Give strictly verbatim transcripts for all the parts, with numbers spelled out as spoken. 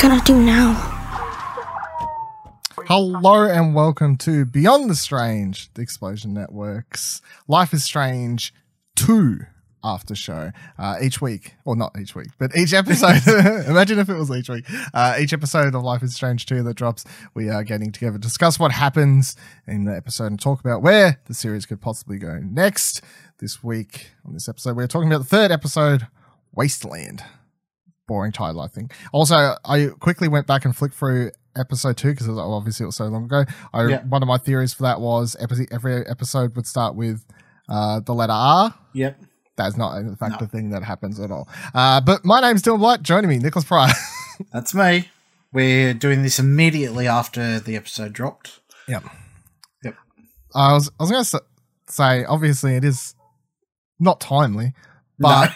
gonna do now? Hello and welcome to Beyond the Strange, the Explosion Network's Life is Strange two after show. Uh, each week, or not each week, but each episode, imagine if it was each week, uh, each episode of Life is Strange two that drops, we are getting together to discuss what happens in the episode and talk about where the series could possibly go next. This week, on this episode, we're talking about the third episode, Wasteland. Boring title, I think. Also, I quickly went back and flicked through episode two because obviously it was so long ago. I, yeah. One of my theories for that was epi- every episode would start with uh, the letter R. Yep. That's not, in fact, no. a thing that happens at all. Uh, but my name's Dylan Blight. Joining me, Nicholas Pryor. That's me. We're doing this immediately after the episode dropped. Yep. Yep. I was I was going to say, obviously, it is not timely, but no.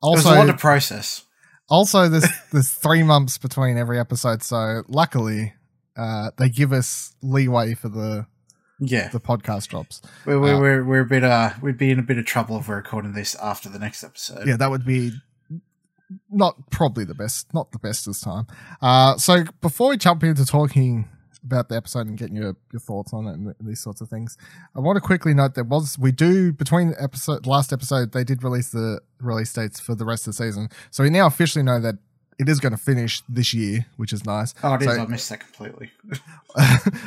also there's a lot of process. Also, there's, there's three months between every episode, so luckily uh, they give us leeway for the yeah the podcast drops. We're we're, uh, we're we're a bit uh we'd be in a bit of trouble if we're recording this after the next episode. Yeah, that would be not probably the best, not the best this time. Uh, so before we jump into talking about the episode and getting your your thoughts on it and these sorts of things, I want to quickly note there was we do between episode last episode they did release the. release dates for the rest of the season, so we now officially know that it is going to finish this year, which is nice. Oh, it so, is. I missed that completely.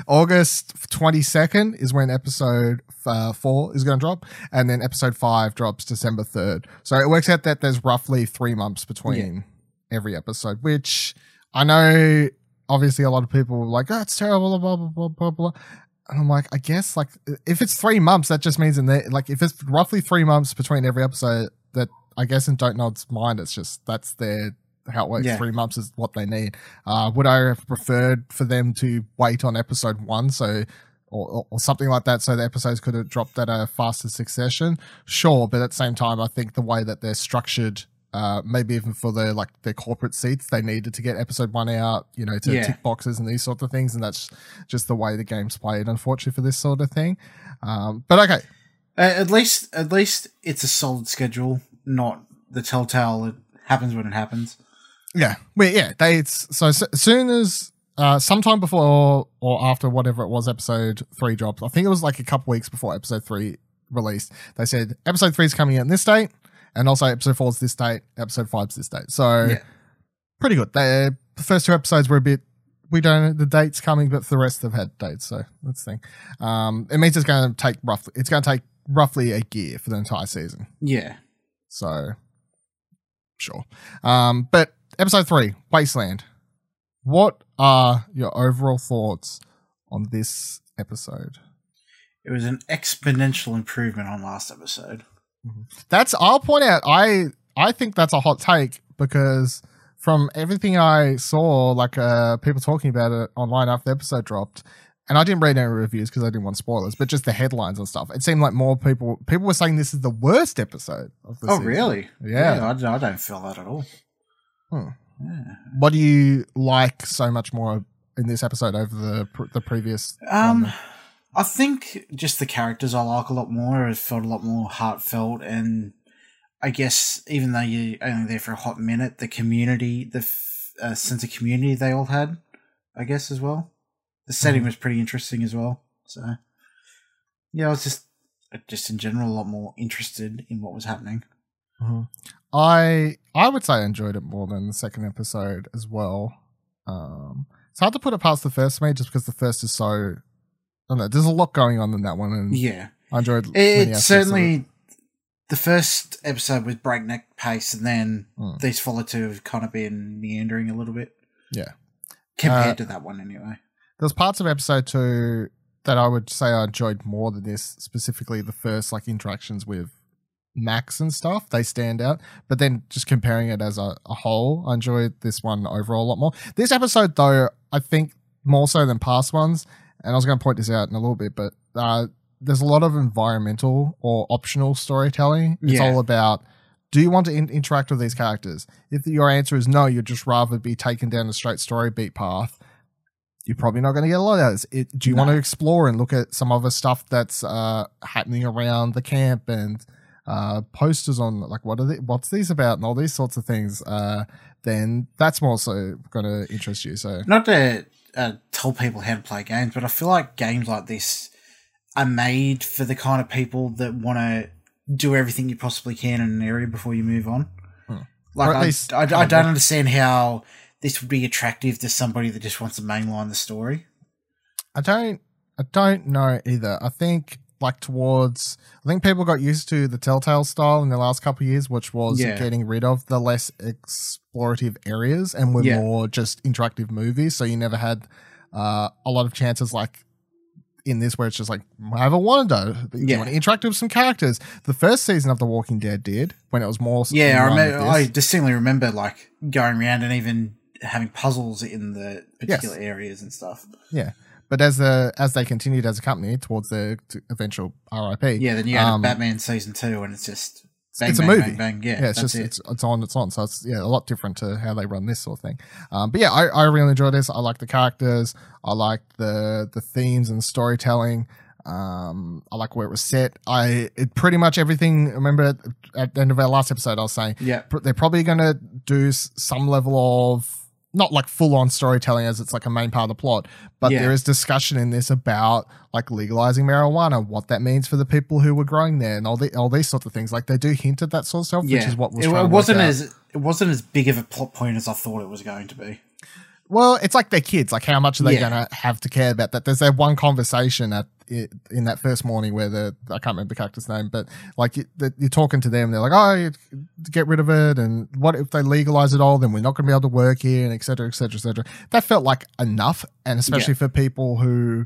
August twenty-second is when episode uh, four is going to drop, and then episode five drops December third, so it works out that there's roughly three months between yeah. every episode, which I know obviously a lot of people were like, oh, it's terrible, blah blah blah blah blah. And I'm like, I guess, like, if it's three months that just means in there, like, if it's roughly three months between every episode, that I guess in Don't Nod's mind, it's just that's their how it works. Yeah. Three months is what they need. Uh, would I have preferred for them to wait on episode one, so or, or something like that, so the episodes could have dropped at a faster succession? Sure, but at the same time, I think the way that they're structured, uh, maybe even for their like their corporate seats, they needed to get episode one out, you know, to yeah. tick boxes and these sort of things, and that's just the way the game's played, unfortunately, for this sort of thing. Um, but okay. Uh, at least, at least it's a solid schedule, not the Telltale. It happens when it happens. Yeah, well, yeah. They it's, so as so, soon as uh, sometime before or after whatever it was, episode three dropped. I think it was like a couple weeks before episode three released. They said episode three is coming out on this date, and also episode four is this date, episode five is this date. So yeah. pretty good. They, the first two episodes were a bit. We don't the date's coming, but for the rest have had dates. So that's the thing. Um, it means it's going to take roughly. It's going to take. roughly a year for the entire season. Yeah. So, sure. Um, but episode three, Wasteland. What are your overall thoughts on this episode? It was an exponential improvement on last episode. Mm-hmm. That's. I'll point out. I I think that's a hot take because from everything I saw, like uh, people talking about it online after the episode dropped. And I didn't read any reviews because I didn't want spoilers, but just the headlines and stuff. It seemed like more people people were saying this is the worst episode of the oh, season. Oh, really? Yeah. yeah I, I don't feel that at all. Hmm. Yeah. What do you like so much more in this episode over the the previous um, one? I think just the characters I like a lot more. It felt a lot more heartfelt. And I guess even though you're only there for a hot minute, the community, the uh, sense of community they all had, I guess, as well. The setting was pretty interesting as well. So, yeah, I was just, just in general, a lot more interested in what was happening. Mm-hmm. I I would say I enjoyed it more than the second episode as well. Um, it's hard to put it past the first for me just because the first is so, I don't know, there's a lot going on in that one. And yeah. I enjoyed it. It certainly, it. the first episode was breakneck pace, and then mm. these follow two have kind of been meandering a little bit. Yeah. Compared uh, to that one, anyway. There's parts of episode two that I would say I enjoyed more than this, specifically the first like interactions with Max and stuff. They stand out. But then just comparing it as a, a whole, I enjoyed this one overall a lot more. This episode, though, I think more so than past ones, and I was going to point this out in a little bit, but uh, there's a lot of environmental or optional storytelling. It's yeah. all about, do you want to in- interact with these characters? If your answer is no, you'd just rather be taken down a straight story beat path. You're probably not going to get a lot of this. It, do you no. want to explore and look at some other stuff that's uh, happening around the camp and uh, posters on like what are they, what's these about and all these sorts of things, uh, then that's more so going to interest you. So not to uh, tell people how to play games, but I feel like games like this are made for the kind of people that want to do everything you possibly can in an area before you move on. Hmm. Like I, least, I, I, I don't understand how this would be attractive to somebody that just wants to mainline the story. I don't. I don't know either. I think like towards, I think people got used to the Telltale style in the last couple of years, which was yeah. getting rid of the less explorative areas and were yeah. more just interactive movies. So you never had uh, a lot of chances like in this where it's just like, I have a wonder, but you yeah. want to interact with some characters. The first season of The Walking Dead did when it was more. Yeah, I remember. I distinctly remember like going around and even having puzzles in the particular yes. areas and stuff. Yeah. But as the as they continued as a company towards the eventual R I P, yeah, then you had um, Batman season two, and it's just bang, it's bang, a movie, bang, bang, bang. yeah, yeah, it's just it. it's it's on, it's on. So it's yeah, a lot different to how they run this sort of thing. Um, but yeah, I, I really enjoyed this. I like the characters, I like the the themes and storytelling. Um, I like where it was set. I it pretty much everything. Remember at, at the end of our last episode, I was saying, yeah, pr- they're probably going to do some level of. Not like full-on storytelling as it's like a main part of the plot, but yeah. there is discussion in this about like legalizing marijuana, what that means for the people who were growing there, and all the all these sorts of things. Like they do hint at that sort of stuff, yeah. which is what was. It, it wasn't as it wasn't as big of a plot point as I thought it was going to be. Well, it's like their kids. Like how much are they yeah. going to have to care about that? There's that one conversation at in that first morning where the I can't remember the character's name, but like you, the, you're talking to them, they're like, "Oh, get rid of it," and what if they legalize it all? Then we're not going to be able to work here, and et cetera, et cetera, et cetera. That felt like enough, and especially yeah. for people who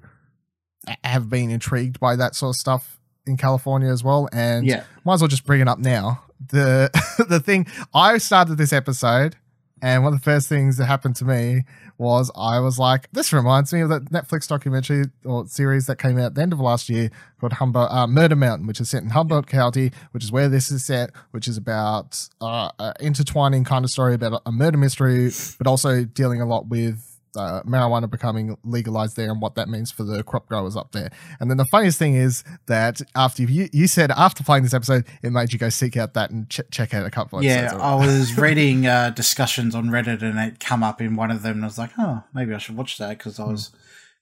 have been intrigued by that sort of stuff in California as well. And yeah. might as well just bring it up now. The the thing I started this episode. And one of the first things that happened to me was I was like, this reminds me of that Netflix documentary or series that came out at the end of last year called Humboldt, uh, Murder Mountain, which is set in Humboldt County, which is where this is set, which is about uh, an intertwining kind of story about a murder mystery, but also dealing a lot with uh, marijuana becoming legalized there and what that means for the crop growers up there. And then the funniest thing is that after you, you said after playing this episode, it made you go seek out that and ch- check out a couple of episodes. Yeah, I was reading uh, discussions on Reddit and it come up in one of them and I was like, oh, maybe I should watch that because I was mm.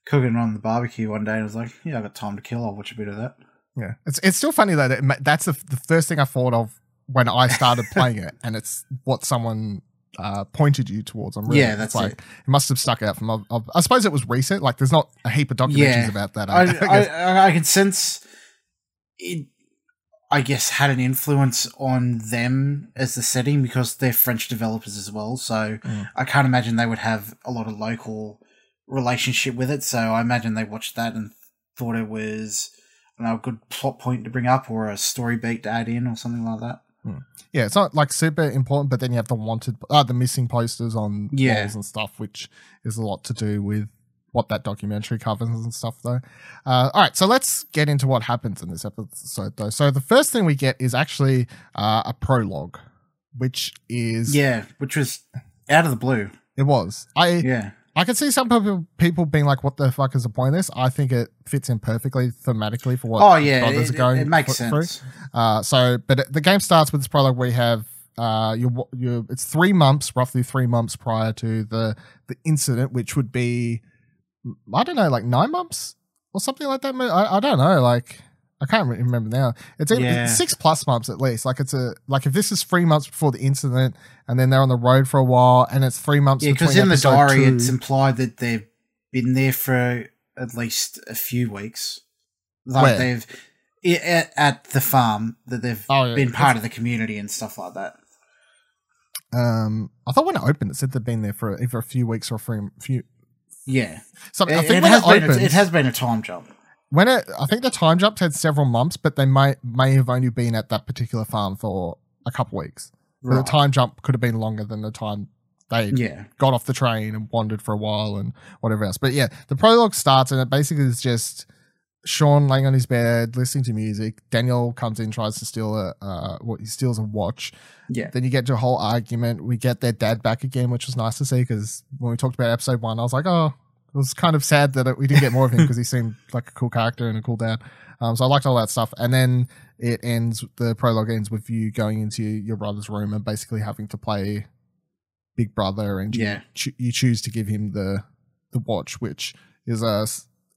cooking on the barbecue one day and I was like, yeah, I've got time to kill. I'll watch a bit of that. Yeah, it's it's still funny though. That it, that's the, the first thing I thought of when I started playing it and it's what someone... Uh, pointed you towards. I'm really yeah, that's like it. It must have stuck out from. I've, I've, I suppose it was recent. Like, there's not a heap of documentaries yeah. about that. I I, I I can sense it. I guess had an influence on them as the setting because they're French developers as well. So mm. I can't imagine they would have a lot of local relationship with it. So I imagine they watched that and thought it was, I don't know, a good plot point to bring up or a story beat to add in or something like that. Yeah, it's not like super important, but then you have the wanted, uh, the missing posters on yeah. walls and stuff, which is a lot to do with what that documentary covers and stuff, though. Uh, all right, so let's get into what happens in this episode, though. So the first thing we get is actually uh, a prologue, which is yeah, which was out of the blue. It was. I yeah. I can see some people people being like, "What the fuck is the point of this?" I think it fits in perfectly thematically for what oh yeah, it, going it makes through. sense. Uh, so, but it, the game starts with this prologue where you have uh, your your it's three months, roughly three months prior to the the incident, which would be I don't know, like nine months or something like that. I, I don't know, like I can't remember now. It's, yeah. it's six plus months at least. Like it's a like if this is three months before the incident. And then they're on the road for a while, and it's three months. Yeah, because in the diary, two. it's implied that they've been there for at least a few weeks. Like Where? they've at, at the farm that they've oh, yeah. been part it's, of the community and stuff like that. Um, I thought when it opened, it said they've been there for either a few weeks or a few. few yeah, something. I think it, it, has it, opened, been, it has been a time jump. When it, I think the time jump had several months, but they may may have only been at that particular farm for a couple weeks. So right. The time jump could have been longer than the time they yeah. got off the train and wandered for a while and whatever else. But yeah, the prologue starts and it basically is just Sean laying on his bed, listening to music. Daniel comes in, tries to steal a, uh, well, he steals a watch. Yeah. Then you get to a whole argument. We get their dad back again, which was nice to see because when we talked about episode one, I was like, oh, it was kind of sad that it, we didn't get more of him because he seemed like a cool character and a cool dad. Um, so I liked all that stuff. And then it ends, the prologue ends with you going into your brother's room and basically having to play Big Brother, and yeah. you, you choose to give him the the watch, which is a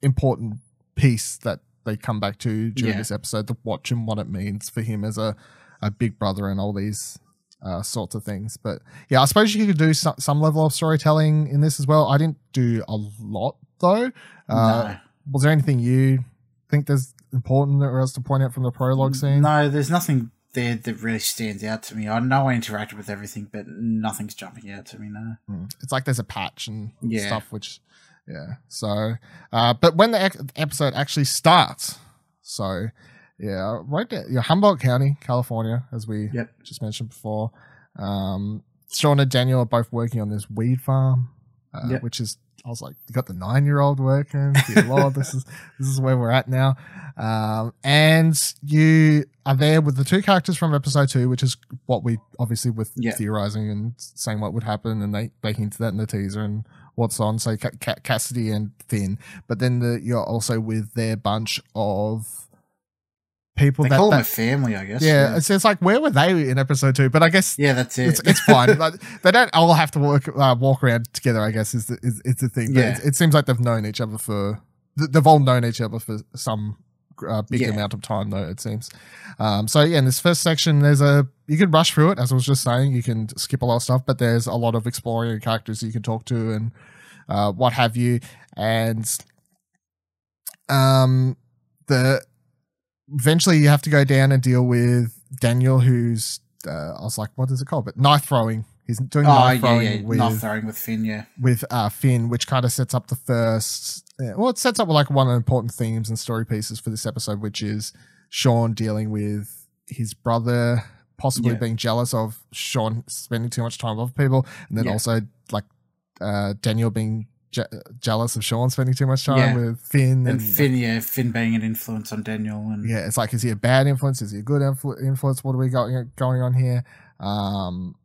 important piece that they come back to during yeah. this episode, the watch and what it means for him as a, a big brother and all these uh, sorts of things. But yeah, I suppose you could do some, some level of storytelling in this as well. I didn't do a lot though. Uh, no. Was there anything you think there's important or else to point out from the prologue scene? No, there's nothing there that really stands out to me. I know I interacted with everything, but nothing's jumping out to me now. Mm. It's like there's a patch and yeah. stuff, which, yeah. So, uh, but when the ac- episode actually starts, so yeah, right there, yeah, Humboldt County, California, as we yep. just mentioned before. Um, Sean and Daniel are both working on this weed farm, uh, yep. which is, I was like, you got the nine-year-old working. Dear Lord, this is this is where we're at now. Um, and you are there with the two characters from episode two, which is what we obviously with yeah. theorizing and saying what would happen, and they baking into that in the teaser and what's on. So C- C- Cassidy and Finn, but then the, you're also with their bunch of people. They that, call that, them a family, I guess. Yeah, yeah. It's, it's like, where were they in episode two? But I guess yeah, that's it. It's, it's fine. Like, they don't all have to walk uh, walk around together, I guess, is the, is, is the thing. Yeah. It, it seems like they've known each other for they've all known each other for some uh, big yeah. amount of time, though, it seems. Um, so yeah, in this first section, there's a you can rush through it, as I was just saying. You can skip a lot of stuff, but there's a lot of exploring characters you can talk to and uh, what have you, and um the. Eventually, you have to go down and deal with Daniel, who's uh, I was like, "What is it called?" But knife throwing. He's doing oh, knife throwing yeah, yeah. with knife throwing with Finn, yeah, with uh, Finn, which kind of sets up the first. Uh, well, it sets up like one of the important themes and story pieces for this episode, which is Sean dealing with his brother possibly yeah. being jealous of Sean spending too much time with other people, and then yeah. also like uh, Daniel being. Je- jealous of Sean spending too much time yeah. with Finn. And, and Finn, yeah, Finn being an influence on Daniel. And yeah, it's like, is he a bad influence? Is he a good influ- influence? What are we got going on here? Um,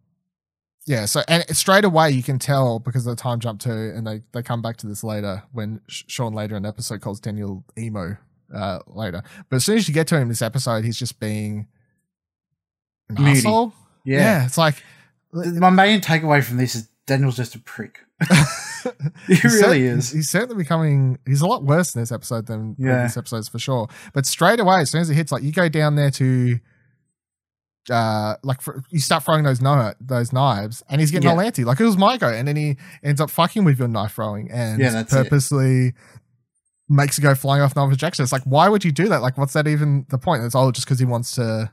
yeah, so and straight away you can tell because of the time jump too, and they, they come back to this later when Sean later in the episode calls Daniel emo uh, later. But as soon as you get to him in this episode, he's just being an asshole. Yeah. yeah, it's like... My main takeaway from this is Daniel's just a prick. he, he really is. He's certainly becoming. He's a lot worse in this episode than yeah. previous episodes for sure. But straight away, as soon as it hits, like you go down there to, uh, like for, you start throwing those no those knives, and he's getting yeah. all antsy. Like it was my go, and then he ends up fucking with your knife throwing, and yeah, purposely it. makes it go flying off knife rejection. It's like, why would you do that? Like, what's that even the point? It's all just because he wants to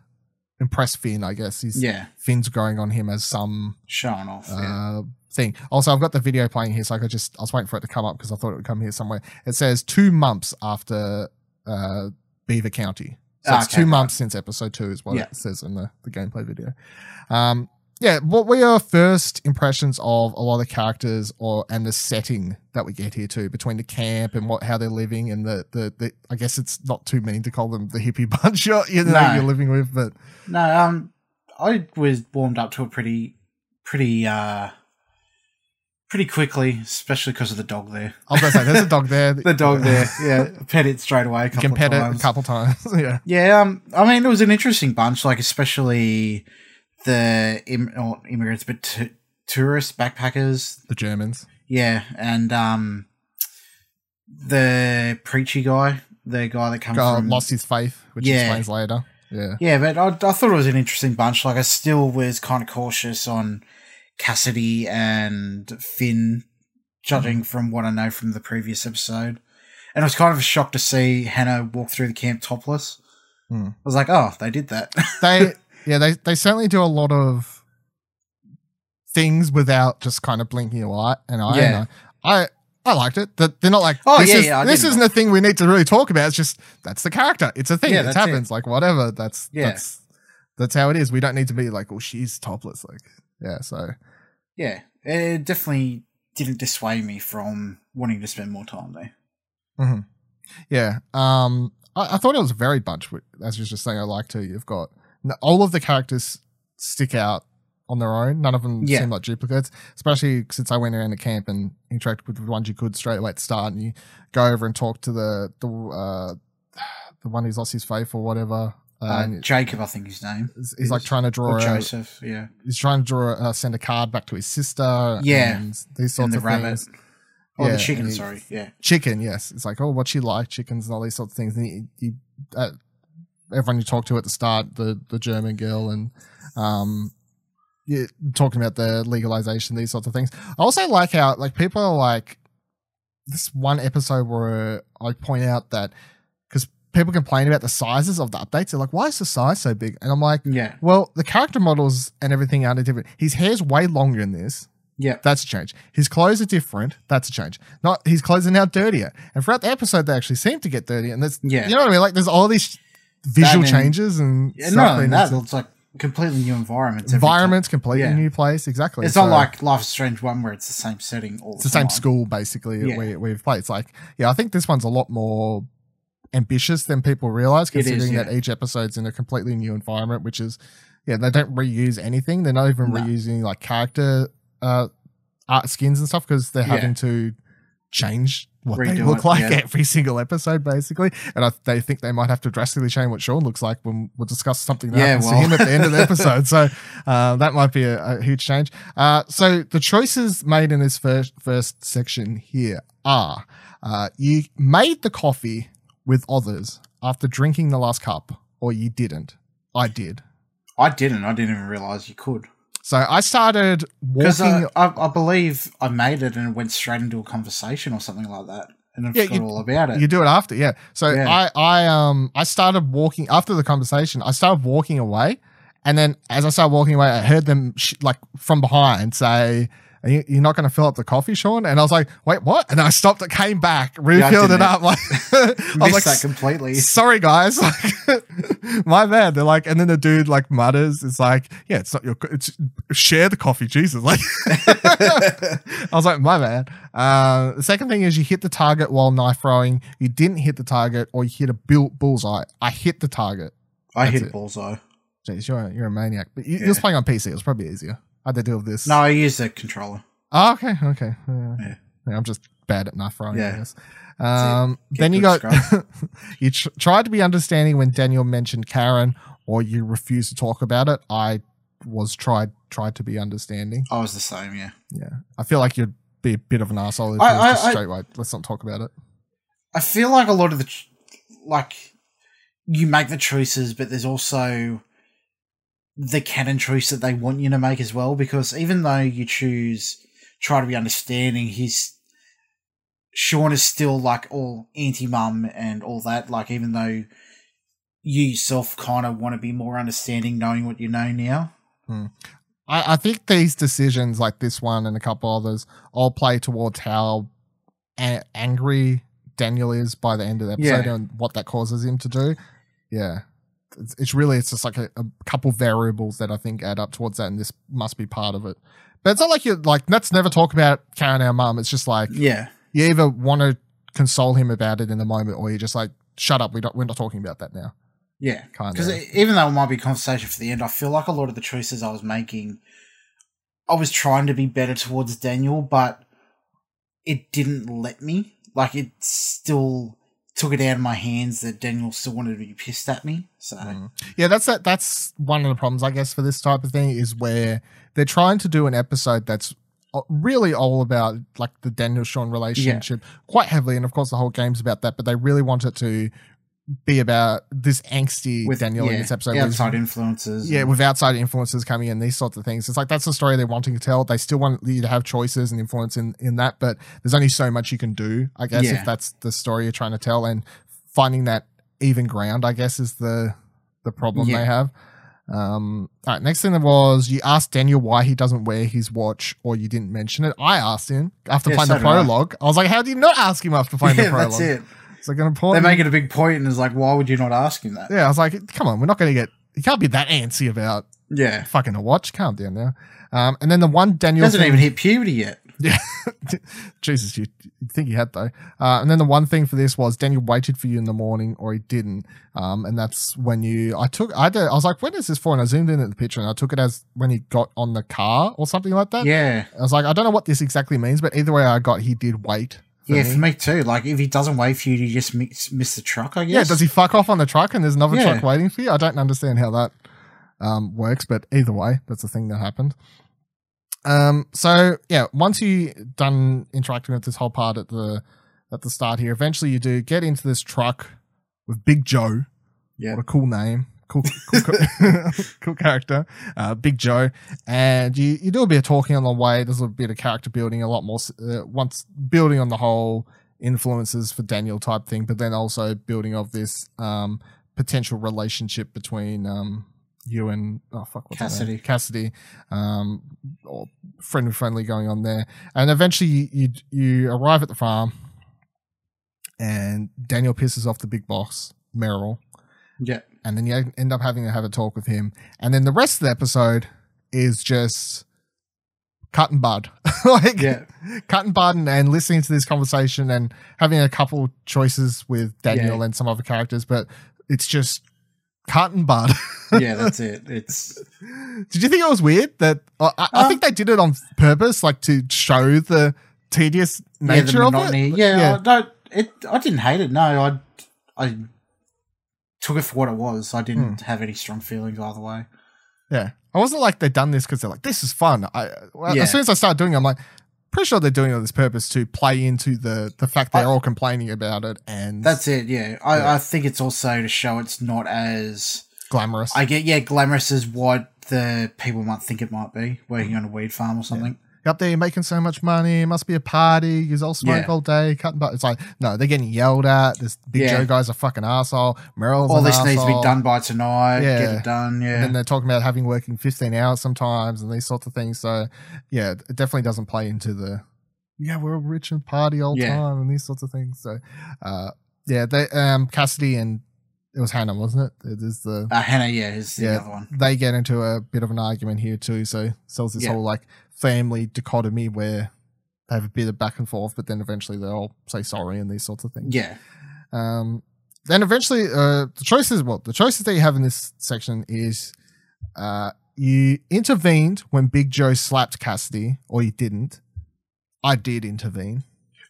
impress Finn, I guess. He's, yeah, Finn's growing on him as some showing off. Uh, yeah. thing. Also, I've got the video playing here, so I could just I was waiting for it to come up because I thought it would come here somewhere. It says two months after uh Beaver County. So okay, it's two right. months since episode two is what yeah. it says in the, the gameplay video. Um yeah, what were your first impressions of a lot of the characters or and the setting that we get here too, between the camp and what how they're living and the the, the I guess it's not too mean to call them the hippie bunch you're, you know no. you're living with, but No, um I was warmed up to it pretty pretty uh pretty quickly, especially because of the dog there. I was going to say, there's a dog there. the dog there, yeah. Pet it straight away a couple of times. You can pet it a couple times, yeah. Yeah, um, I mean, it was an interesting bunch, like especially the im- or immigrants, but t- tourists, backpackers. The Germans. Yeah, and um, the preachy guy, the guy that comes God, from... lost his faith, which yeah. explains later. Yeah, yeah, but I, I thought it was an interesting bunch. Like, I still was kind of cautious on... Cassidy and Finn, judging from what I know from the previous episode. And it was kind of a shock to see Hannah walk through the camp topless. Mm. I was like, oh, they did that. they Yeah, they, they certainly do a lot of things without just kind of blinking your eye. And I, yeah. and I, I I liked it. They're not like, oh, this, yeah, is, yeah, this isn't know. a thing we need to really talk about. It's just, that's the character. It's a thing. Yeah, it happens. It. Like, whatever. That's, yeah. that's that's how it is. We don't need to be like, oh, she's topless. Like, Yeah, so. Yeah, it definitely didn't dissuade me from wanting to spend more time there. Mm-hmm. Yeah, um, I, I thought it was a very bunch, as you were just saying, I like to. You've got all of the characters stick out on their own. None of them yeah. seem like duplicates, especially since I went around the camp and interacted with the ones you could straight away at the start, and you go over and talk to the the, uh, the one who's lost his faith or whatever. Um, uh, Jacob, I think his name. He's, he's like trying to draw. Or Joseph, a, yeah. He's trying to draw, uh, send a card back to his sister. Yeah, and these sorts and the of rabbit. things. Oh, yeah, the chicken. He, sorry, yeah, chicken. Yes, it's like, oh, what she like chickens and all these sorts of things. And he, he, uh, everyone you talk to at the start, the the German girl, and um, yeah, talking about the legalization, these sorts of things. I also like how like people are like this one episode where I point out that. People complain about the sizes of the updates. They're like, why is the size so big? And I'm like, yeah. Well, the character models and everything are different. His hair's way longer in this. Yeah. That's a change. His clothes are different. That's a change. Not his clothes are now dirtier. And throughout the episode, they actually seem to get dirty. And that's, yeah. You know what I mean? Like, there's all these visual that, I mean, changes and yeah, stuff. No, that it's like completely new environments. Environments, completely yeah. new place. Exactly. It's so, not like Life is Strange one where it's the same setting all the time. It's the same school, basically, yeah. where we've played. It's like, yeah, I think this one's a lot more ambitious than people realize, considering is, yeah. that each episode's in a completely new environment, which is, yeah, they don't reuse anything. They're not even no. reusing like character uh, art skins and stuff because they're yeah. having to change what Redo they look it, like yeah. every single episode, basically. And I, they think they might have to drastically change what Sean looks like when we'll discuss something that yeah, happens well. to him at the end of the episode. So uh, that might be a, a huge change. Uh, so the choices made in this first, first section here are uh, you made the coffee with others after drinking the last cup, or you didn't. I did. I didn't. I didn't even realize you could. So I started walking. Because I, I, I believe I made it and it went straight into a conversation or something like that. And I yeah, forgot you, all about it. You do it after, yeah. So yeah. I, I, um, I started walking after the conversation. I started walking away, and then as I started walking away, I heard them sh- like from behind say, Are you, you're not going to fill up the coffee, Sean? And I was like, wait, what? And I stopped. It came back, refilled yeah, it up. Like, I was like, that completely. Sorry, guys. Like, my bad. They're like, and then the dude like mutters, it's like, yeah, it's not your, it's share the coffee. Jesus. Like, I was like, my bad. Uh, the second thing is you hit the target while knife throwing. You didn't hit the target, or you hit a bull- bullseye. I hit the target. I That's hit it. bullseye. Jeez, you're a, you're a maniac. But you, yeah. you're playing on P C. It was probably easier. I did deal with this. No, I use the controller. Oh, okay, okay. Yeah. Yeah. Yeah, I'm just bad at knife throwing. Yeah. Um, then you got you tr- tried to be understanding when Daniel mentioned Karen, or you refused to talk about it. I was tried tried to be understanding. I was the same. Yeah. Yeah. I feel like you'd be a bit of an asshole if I, you were just I, straight away. Let's not talk about it. I feel like a lot of the ch- like you make the choices, but there's also the canon choice that they want you to make as well, because even though you choose try to be understanding, he's Sean is still like all anti-mum and all that, like even though you yourself kind of want to be more understanding knowing what you know now. Hmm. I, I think these decisions like this one and a couple others all play towards how a- angry Daniel is by the end of the episode yeah. and what that causes him to do. Yeah. It's really, it's just like a, a couple variables that I think add up towards that, and this must be part of it. But it's not like you're like, let's never talk about Karen, our mum. It's just like, yeah, you either want to console him about it in the moment, or you're just like, shut up, we don't, we're not talking about that now. Yeah, kind of. Because even though it might be a conversation for the end, I feel like a lot of the choices I was making, I was trying to be better towards Daniel, but it didn't let me. Like, it still took it out of my hands that Daniel still wanted to be pissed at me. So mm. yeah, that's that. That's one of the problems, I guess, for this type of thing, is where they're trying to do an episode that's really all about like the Daniel Sean relationship yeah. quite heavily. And of course the whole game's about that, but they really want it to be about this angsty with Daniel yeah, in this episode. Outside influences. Yeah. With outside influences coming in, these sorts of things. It's like, that's the story they're wanting to tell. They still want you to have choices and influence in, in that, but there's only so much you can do, I guess, yeah. if that's the story you're trying to tell, and finding that even ground, I guess, is the, the problem yeah. they have. Um, all right. Next thing was you asked Daniel why he doesn't wear his watch, or you didn't mention it. I asked him after yeah, playing so the prologue. I. I was like, how do you not ask him after playing yeah, the prologue? That's it. It's like an important. They make it a big point, and it's like, why would you not ask him that? Yeah, I was like, come on, we're not going to get. You can't be that antsy about. Yeah. Fucking a watch. Calm down now. Um, and then the one Daniel doesn't thing, even hit puberty yet. Yeah. Jesus, you think he had though. Uh, and then the one thing for this was Daniel waited for you in the morning, or he didn't. Um, and that's when you. I took. I did, I was like, when is this for? And I zoomed in at the picture, and I took it as when he got on the car or something like that. Yeah. I was like, I don't know what this exactly means, but either way, I got he did wait. for yeah, me. Yeah, for me too. Like, if he doesn't wait for you, do you just miss, miss the truck, I guess? Yeah, does he fuck off on the truck and there's another yeah. truck waiting for you? I don't understand how that um, works, but either way, that's the thing that happened. Um, so, yeah, once you're done interacting with this whole part at the at the start here, eventually you do get into this truck with Big Joe. Yeah. What a cool name. Cool, cool, cool, cool character, uh, Big Joe, and you, you do a bit of talking on the way. There's a bit of character building, a lot more uh, once building on the whole influences for Daniel type thing, but then also building of this um, potential relationship between um, you and oh fuck, what's Cassidy, Cassidy, um, or friendly friendly going on there, and eventually you, you you arrive at the farm, and Daniel pisses off the big boss, Meryl. Yeah. And then you end up having to have a talk with him. And then the rest of the episode is just cut and bud. like yeah. Cut and bud and, and listening to this conversation and having a couple choices with Daniel yeah. and some other characters, but it's just cut and bud. yeah, that's it. It's. Did you think it was weird that uh, I, um, I think they did it on purpose, like to show the tedious nature yeah, the monotony of it? Yeah, yeah. I, don't, it, I didn't hate it. No, I, I, took it for what it was. I didn't mm. have any strong feelings either way. Yeah. I wasn't like they'd done this because they're like, this is fun. I well, yeah. As soon as I started doing it, I'm like, pretty sure they're doing it on this purpose to play into the, the fact they're I, all complaining about it. And that's it, yeah. I, yeah. I think it's also to show it's not as... glamorous. I get, yeah, glamorous is what the people might think it might be, working on a weed farm or something. Yeah. Up there, you're making so much money. It must be a party. You all smoke yeah. all day, cutting butt. It's like, no, they're getting yelled at. This Big yeah. Joe guy's a fucking asshole. Meryl's all an this asshole. Needs to be done by tonight. Yeah. Get it done. Yeah. And then they're talking about having working fifteen hours sometimes and these sorts of things. So, yeah, it definitely doesn't play into the, yeah, we're all rich and party all yeah. time and these sorts of things. So, uh, yeah, they um Cassidy and it was Hannah, wasn't it? It is the uh, Hannah, yeah, is the yeah, other one. They get into a bit of an argument here too. So, sells this yeah. whole like family dichotomy where they have a bit of back and forth, but then eventually they all say sorry and these sorts of things. Yeah. Um. Then eventually, uh, the choices. Well, the choices that you have in this section is, uh, you intervened when Big Joe slapped Cassidy, or you didn't. I did intervene.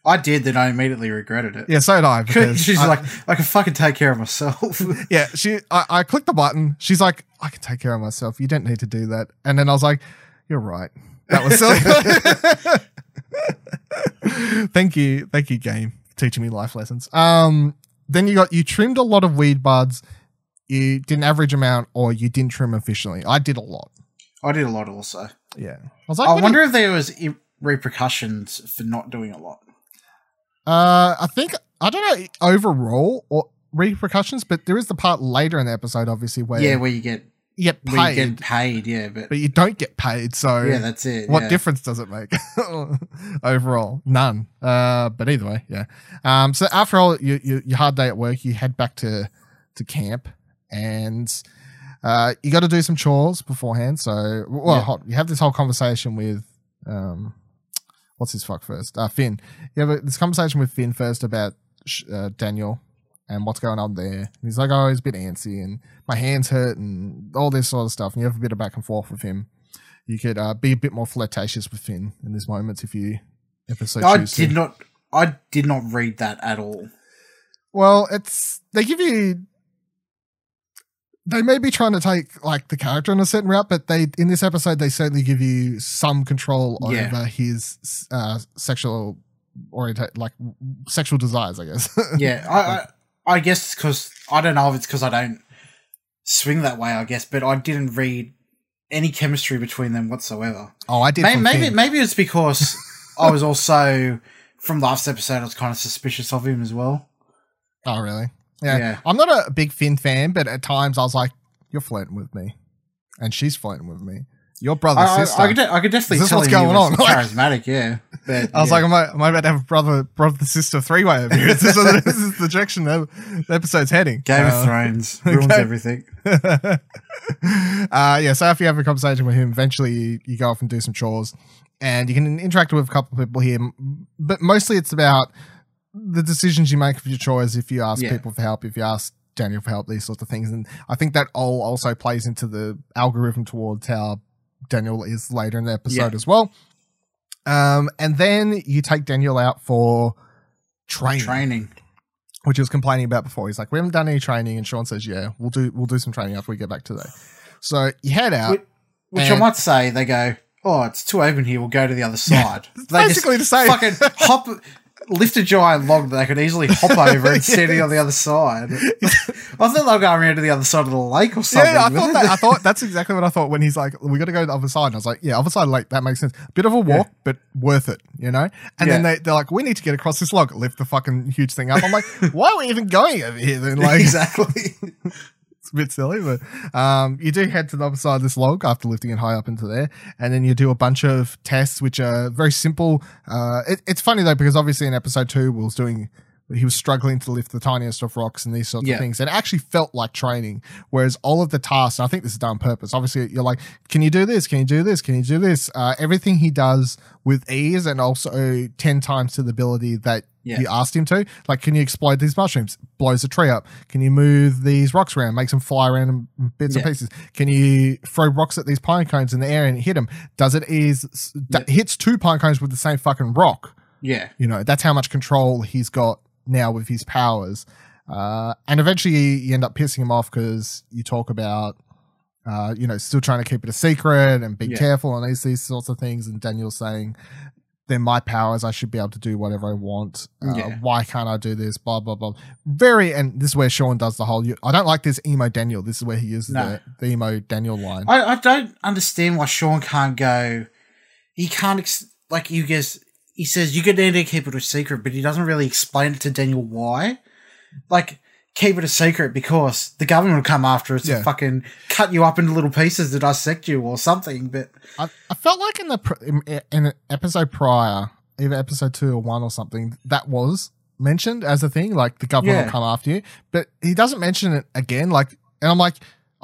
I did, then I immediately regretted it. Yeah, so did I. She's I, like, I can fucking take care of myself. yeah, she. I, I clicked the button. She's like, I can take care of myself. You don't need to do that. And then I was like, you're right. That was silly. Thank you. Thank you, game, for teaching me life lessons. Um, Then you got, you trimmed a lot of weed buds. You did an average amount, or you didn't trim efficiently. I did a lot. I did a lot also. Yeah. I, was like, I wonder you- if there was repercussions for not doing a lot. Uh, I think, I don't know overall or repercussions, but there is the part later in the episode, obviously, where yeah, where you get you get paid, you get paid, yeah, but but you don't get paid, so yeah, that's it. What yeah. difference does it make overall? None. Uh, but either way, yeah. Um, so after all, you, you your hard day at work, you head back to to camp, and uh, you got to do some chores beforehand. So well, yeah. you have this whole conversation with um. What's his fuck first? Uh, Finn. You have this conversation with Finn first about uh, Daniel and what's going on there. And he's like, oh, he's a bit antsy and my hands hurt and all this sort of stuff. And you have a bit of back and forth with him. You could uh, be a bit more flirtatious with Finn in these moments if you ever so I choose did to. Not, I did not read that at all. Well, it's they give you... They may be trying to take like the character on a certain route, but they in this episode they certainly give you some control over yeah. his uh, sexual orienta- like sexual desires, I guess. yeah, I, I, I guess because I don't know if it's because I don't swing that way, I guess, but I didn't read any chemistry between them whatsoever. Oh, I did. Maybe maybe, maybe it's because I was also from last episode. I was kind of suspicious of him as well. Oh, really? Yeah. yeah, I'm not a big Finn fan, but at times I was like, "You're flirting with me," and she's flirting with me. Your brother, I, sister. I, I, could, I could definitely. Is this tell what's going on? Charismatic, yeah. But, I was yeah. like, "Am I, am I about to have a brother, brother, sister three way over here?" This is the direction the episode's heading. Game uh, of Thrones ruins okay. everything. uh, yeah, so after you have a conversation with him, eventually you, you go off and do some chores, and you can interact with a couple of people here, but mostly it's about the decisions you make of your chores, if you ask yeah. people for help, if you ask Daniel for help, these sorts of things. And I think that all also plays into the algorithm towards how Daniel is later in the episode yeah. as well. Um, and then you take Daniel out for training. Training. Which he was complaining about before. He's like, we haven't done any training. And Sean says, yeah, we'll do we'll do some training after we get back today. So you head out. Which, which I might say, they go, oh, it's too open here. We'll go to the other side. Yeah, they basically just the same. Fucking hop, lift a giant log that they could easily hop over and stand yeah. on the other side. I thought they were going around to the other side of the lake or something. Yeah, I thought, that, I thought that's exactly what I thought when he's like, we got to go to the other side. And I was like, yeah, other side of the lake, that makes sense. Bit of a walk, yeah. but worth it, you know? And yeah. then they, they're like, we need to get across this log. Lift the fucking huge thing up. I'm like, why are we even going over here then? Like, exactly. It's a bit silly, but um, you do head to the other side of this log after lifting it high up into there, and then you do a bunch of tests, which are very simple. Uh, it, it's funny, though, because obviously in episode two, Will's doing he was struggling to lift the tiniest of rocks and these sorts yeah. of things. And it actually felt like training, whereas all of the tasks, and I think this is done on purpose, obviously you're like, can you do this? Can you do this? Can you do this? Uh, everything he does with ease and also ten times to the ability that yeah. you asked him to. Like, can you explode these mushrooms? Blows a tree up. Can you move these rocks around? Makes them fly around in bits yeah. and pieces. Can you throw rocks at these pine cones in the air and hit them? Does it ease? Yeah. D- hits two pine cones with the same fucking rock. Yeah. You know, that's how much control he's got now with his powers, uh and eventually you end up pissing him off because you talk about uh you know still trying to keep it a secret and be yeah. careful and these these sorts of things, and Daniel's saying they're my powers, I should be able to do whatever I want, uh, yeah. why can't I do this, blah blah blah. Very, and this is where Sean does the whole, I don't like this emo Daniel, this is where he uses no. the, the emo Daniel line. I, I don't understand why Sean can't go, he can't ex- like you guess. He says, you need to keep it a secret, but he doesn't really explain it to Daniel why. Like, keep it a secret because the government will come after us yeah. and fucking cut you up into little pieces to dissect you or something. But I, I felt like in the in an episode prior, either episode two or one or something, that was mentioned as a thing, like the government yeah. will come after you. But he doesn't mention it again. Like, and I'm like,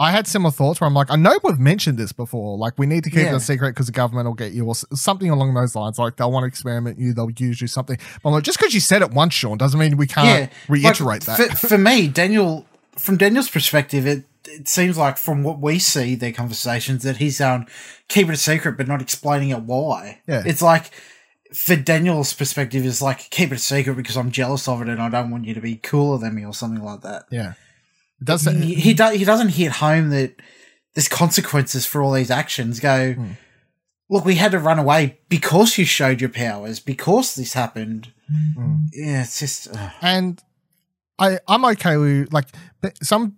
I had similar thoughts where I'm like, I know we've mentioned this before. Like, we need to keep yeah. it a secret because the government will get you or something along those lines. Like, they'll want to experiment you. They'll use you something. But I'm like, just because you said it once, Sean, doesn't mean we can't yeah. reiterate like, that. For, for me, Daniel, from Daniel's perspective, it, it seems like from what we see, their conversations, that he's um, keeping it a secret but not explaining it why. Yeah. It's like, for Daniel's perspective, it's like, keep it a secret because I'm jealous of it and I don't want you to be cooler than me or something like that. Yeah. Doesn't he, he, do, he doesn't hit home that there's consequences for all these actions. Go, hmm. look, we had to run away because you showed your powers, because this happened. Hmm. Yeah, it's just... Uh. And I, I'm okay with, like, some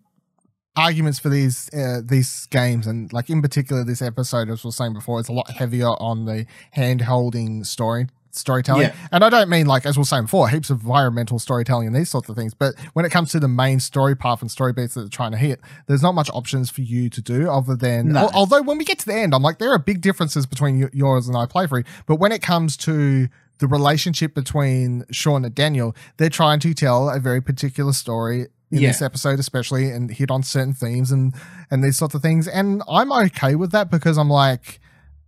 arguments for these uh, these games, and, like, in particular this episode, as we were saying before, it's a lot heavier on the hand-holding story. storytelling yeah. and I don't mean, like, as we were saying before, heaps of environmental storytelling and these sorts of things, but when it comes to the main story path and story beats that they're trying to hit, there's not much options for you to do other than no. al- although when we get to the end, I'm like, there are big differences between y- yours and I play free, but when it comes to the relationship between Sean and Daniel, they're trying to tell a very particular story in yeah. this episode especially, and hit on certain themes and and these sorts of things, and I'm okay with that because I'm like,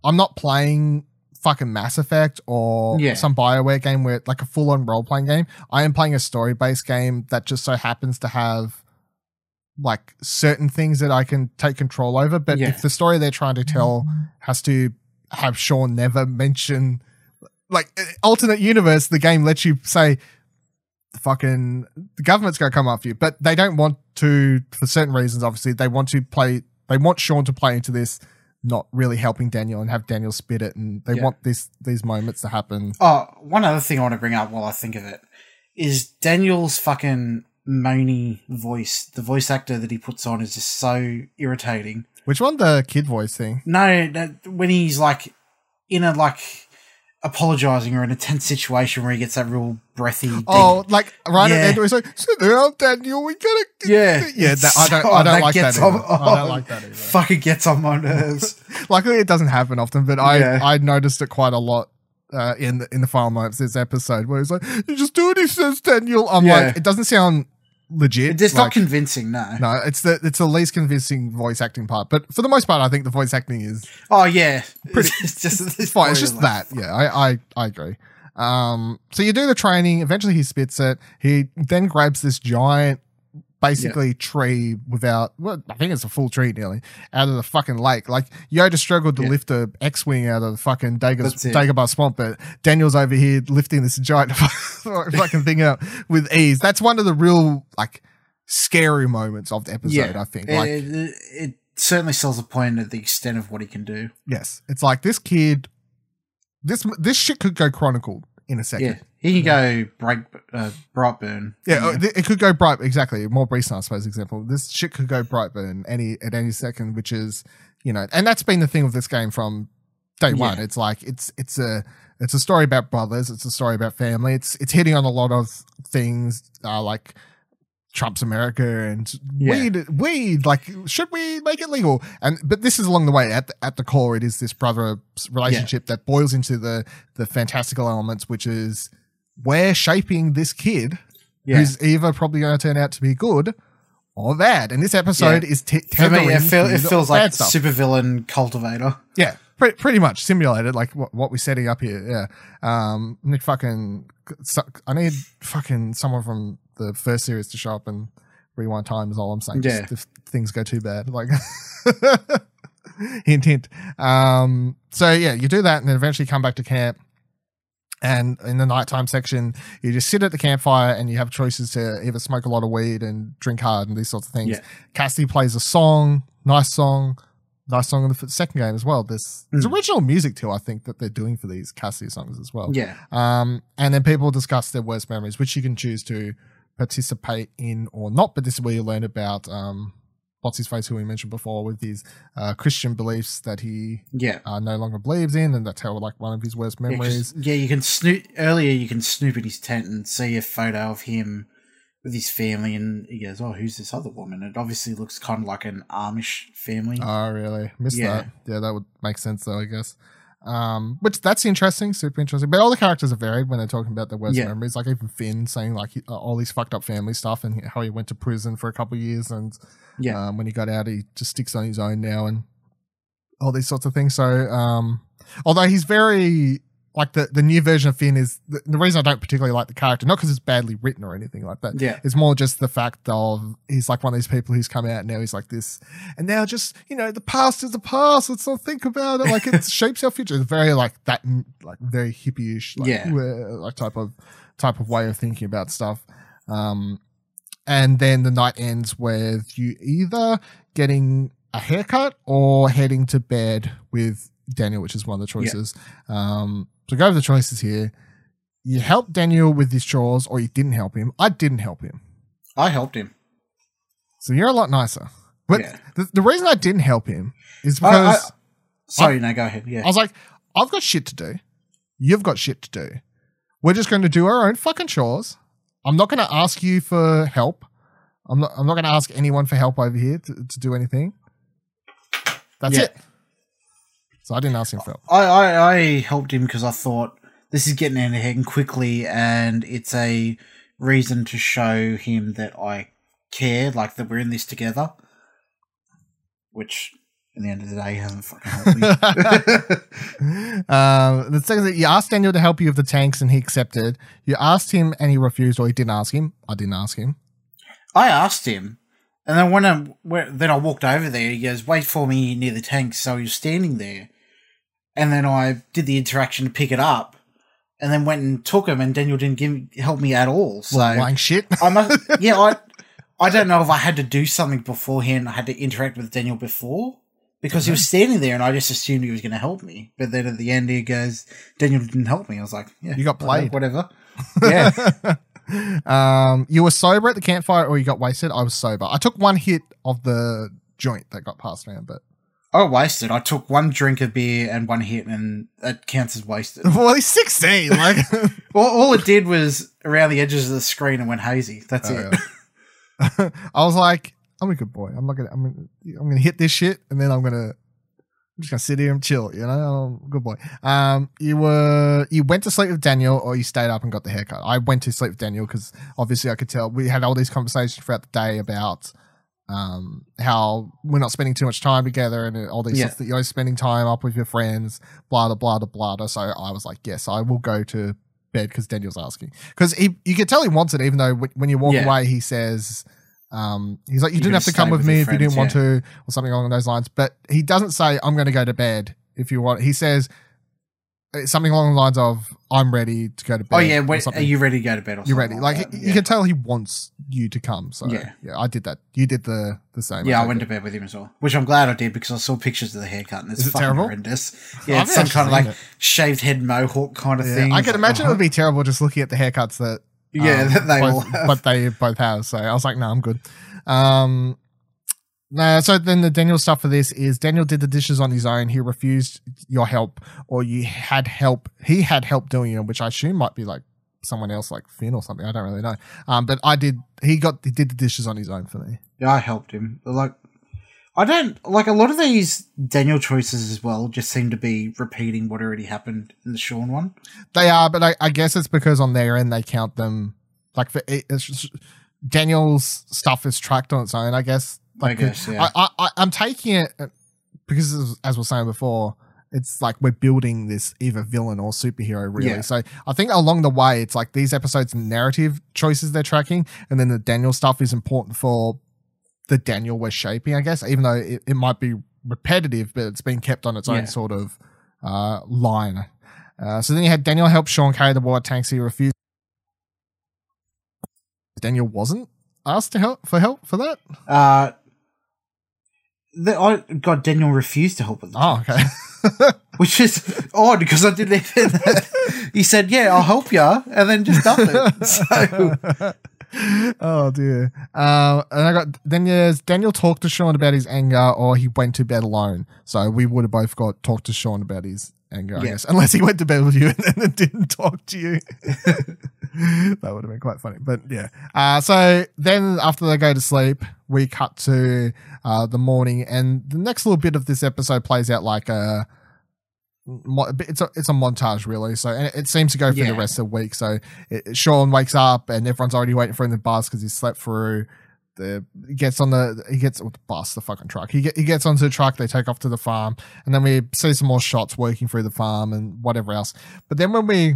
I'm not playing fucking Mass Effect or yeah. some Bioware game where, like, a full-on role-playing game. I am playing a story-based game that just so happens to have, like, certain things that I can take control over, but yeah. if the story they're trying to tell has to have Sean never mention, like, alternate universe, the game lets you say, fucking, the government's gonna come after you, but they don't want to, for certain reasons, obviously, they want to play, they want Sean to play into this not really helping Daniel and have Daniel spit it, and they yeah. want this these moments to happen. Oh, one other thing I want to bring up while I think of it is Daniel's fucking moany voice. The voice actor that he puts on is just so irritating. Which one? The kid voice thing? No, no when he's, like, in a, like, apologising or in a tense situation where he gets that real breathy thing. Oh, like, right yeah. at the end, he's like, sit down, Daniel, we gotta... Yeah. Yeah, that, I don't, I don't oh, that like that either. On, oh, I don't like that either. Fucking gets on my nerves. Luckily, it doesn't happen often, but I, yeah. I noticed it quite a lot uh, in, the, in the final moments this episode, where he's like, you just do what he says, Daniel. I'm yeah. like, it doesn't sound legit. It's like, not convincing, no. No, it's the it's the least convincing voice acting part, but for the most part, I think the voice acting is... Oh, yeah. Pretty, it's just, it's, it's fine. It's just that. Fun. Yeah, I, I, I agree. Um, so you do the training. Eventually, he spits it. He then grabs this giant basically yeah. tree without, well, I think it's a full tree nearly, out of the fucking lake. Like, Yoda struggled to yeah. lift a X-Wing out of the fucking Dagobah swamp, but Daniel's over here lifting this giant fucking thing out with ease. That's one of the real, like, scary moments of the episode, yeah. I think. Like, it, it, it certainly sells a point at the extent of what he can do. Yes. It's like, this kid, this this shit could go chronicled in a second. Yeah. He could go bright, uh, Brightburn. Yeah, yeah, it could go bright. Exactly, more recent, I suppose. Example: this shit could go Brightburn any at any second, which is, you know, and that's been the thing with this game from day yeah. one. It's like it's it's a it's a story about brothers. It's a story about family. It's it's hitting on a lot of things uh, like Trump's America and yeah. weed. Weed, like, should we make it legal? And but this is along the way. At the, at the core, it is this brother relationship yeah. that boils into the the fantastical elements, which is, we're shaping this kid yeah. who's either probably going to turn out to be good or bad. And this episode yeah. is t- tethering. It, feel, it feels like supervillain cultivator. Yeah, pre- pretty much simulated, like what, what we're setting up here. Yeah, um, Nick fucking. I need fucking someone from the first series to show up and rewind time is all I'm saying. Yeah. Just if things go too bad, like. Hint, hint. Um, so yeah, you do that and then eventually come back to camp. And in the nighttime section, you just sit at the campfire and you have choices to either smoke a lot of weed and drink hard and these sorts of things. Yeah. Cassidy plays a song, nice song, nice song in the second game as well. There's, mm. there's original music too, I think, that they're doing for these Cassidy songs as well. Yeah. Um, and then people discuss their worst memories, which you can choose to participate in or not. But this is where you learn about um, what's his face, who we mentioned before, with his uh, Christian beliefs that he yeah. uh, no longer believes in, and that's how, like, one of his worst memories. Yeah, yeah you can snoop earlier. You can snoop at his tent and see a photo of him with his family, and he goes, "Oh, who's this other woman?" It obviously looks kind of like an Amish family. Oh, really? Missed yeah. that. Yeah, that would make sense, though, I guess. Um, which that's interesting, super interesting. But all the characters are varied when they're talking about their worst yeah. memories. Like even Finn saying like he, uh, all his fucked up family stuff and how he went to prison for a couple of years and. Yeah. Um, when he got out, he just sticks on his own now and all these sorts of things. So, um, although he's very, like, the, the new version of Finn is the, the reason I don't particularly like the character, not because it's badly written or anything like that. Yeah. It's more just the fact of he's like one of these people who's come out and now he's like this. And now just, you know, the past is the past. Let's not think about it. Like, it shapes our future. It's very, like, that, like, very hippie-ish, like, yeah. like type of, type of way of thinking about stuff. Um, And then the night ends with you either getting a haircut or heading to bed with Daniel, which is one of the choices. Yeah. Um, so go over the choices here. You helped Daniel with his chores or you didn't help him. I didn't help him. I helped him. So you're a lot nicer. But yeah. the, the reason I didn't help him is because... I, I, sorry, I, no, go ahead. Yeah. I was like, I've got shit to do. You've got shit to do. We're just going to do our own fucking chores. I'm not going to ask you for help. I'm not I'm not going to ask anyone for help over here to, to do anything. That's yeah. it. So I didn't ask him for help. I, I, I helped him because I thought this is getting out of hand quickly and it's a reason to show him that I care, like that we're in this together, which at the end of the day hasn't fucking helped me. um, the second thing, you asked Daniel to help you with the tanks and he accepted. You asked him and he refused, or he didn't ask him. I didn't ask him. I asked him, and then when I when, then I walked over there. He goes, "Wait for me near the tanks." So he was standing there, and then I did the interaction to pick it up, and then went and took him. And Daniel didn't give, help me at all. So well, lying shit. I must, yeah, I I don't know if I had to do something beforehand. I had to interact with Daniel before. Because he was standing there and I just assumed he was going to help me. But then at the end he goes, Daniel didn't help me. I was like, yeah. You got played. Whatever. Yeah. um, you were sober at the campfire or you got wasted? I was sober. I took one hit of the joint that got passed around, but. Oh, wasted. I took one drink of beer and one hit and that counts as wasted. Well, he's sixteen. Like. well, all it did was around the edges of the screen and went hazy. That's oh, it. Yeah. I was like. I'm a good boy. I'm not gonna. I'm gonna. I'm gonna hit this shit, and then I'm gonna. I'm just gonna sit here and chill. You know, I'm a good boy. Um, you were. You went to sleep with Daniel, or you stayed up and got the haircut. I went to sleep with Daniel because obviously I could tell we had all these conversations throughout the day about um how we're not spending too much time together and all these yeah. stuff that you're spending time up with your friends. Blah blah blah blah blah. So I was like, yes, I will go to bed because Daniel's asking because he. You could tell he wants it, even though when you walk yeah. away, he says. Um, he's like, you, you didn't have to come with, with me if friends, you didn't yeah. want to, or something along those lines. But he doesn't say, I'm going to go to bed if you want. He says something along the lines of, I'm ready to go to bed. Oh, yeah. When, are you ready to go to bed? Or You're ready. Like, like he, yeah. you can tell he wants you to come. So, yeah, yeah I did that. You did the, the same. Yeah, I, I went to bed with him as well, which I'm glad I did because I saw pictures of the haircut and it's Is it fucking terrible? horrendous. Yeah, it's some kind of like it. shaved head mohawk kind of yeah, thing. I can imagine uh-huh. it would be terrible just looking at the haircuts that. Yeah, um, they both, all have. But they both have. So I was like, no, nah, I'm good. Um, no, so then the Daniel stuff for this is Daniel did the dishes on his own. He refused your help, or you had help. He had help doing it, which I assume might be like someone else, like Finn or something. I don't really know. Um, but I did. He got he did the dishes on his own for me. Yeah, I helped him. Like I don't like a lot of these Daniel choices as well. Just seem to be repeating what already happened in the Sean one. They are, but I, I guess it's because on their end they count them. Like for it's just, Daniel's stuff is tracked on its own. I guess. Like I guess, yeah. I, I, I'm taking it because, as we were saying before, it's like we're building this either villain or superhero, really. Yeah. So I think along the way, it's like these episodes and narrative choices they're tracking, and then the Daniel stuff is important for the Daniel we're shaping, I guess, even though it, it might be repetitive, but it's been kept on its own yeah. sort of uh, line. Uh, so then you had Daniel help Sean carry the water tanks. He refused. Daniel wasn't asked to help for help for that. Uh, The, I, God, Daniel refused to help with that. Oh, okay. Which is odd because I didn't hear that. He said, yeah, I'll help you, and then just done it. So. Oh, dear. Uh, and I got then there's Daniel talked to Sean about his anger, or he went to bed alone. So we would have both got talked to Sean about his anger, yeah. I guess. Unless he went to bed with you and then didn't talk to you. That would have been quite funny. But, yeah. Uh, so then after they go to sleep, we cut to uh, the morning, and the next little bit of this episode plays out like a it's a it's a montage, really. So and it seems to go through yeah. the rest of the week. So it, Sean wakes up, and everyone's already waiting for him in the bus because he slept through. The he gets on the he gets oh, the bus, the fucking truck. He get, he gets onto the truck. They take off to the farm, and then we see some more shots working through the farm and whatever else. But then when we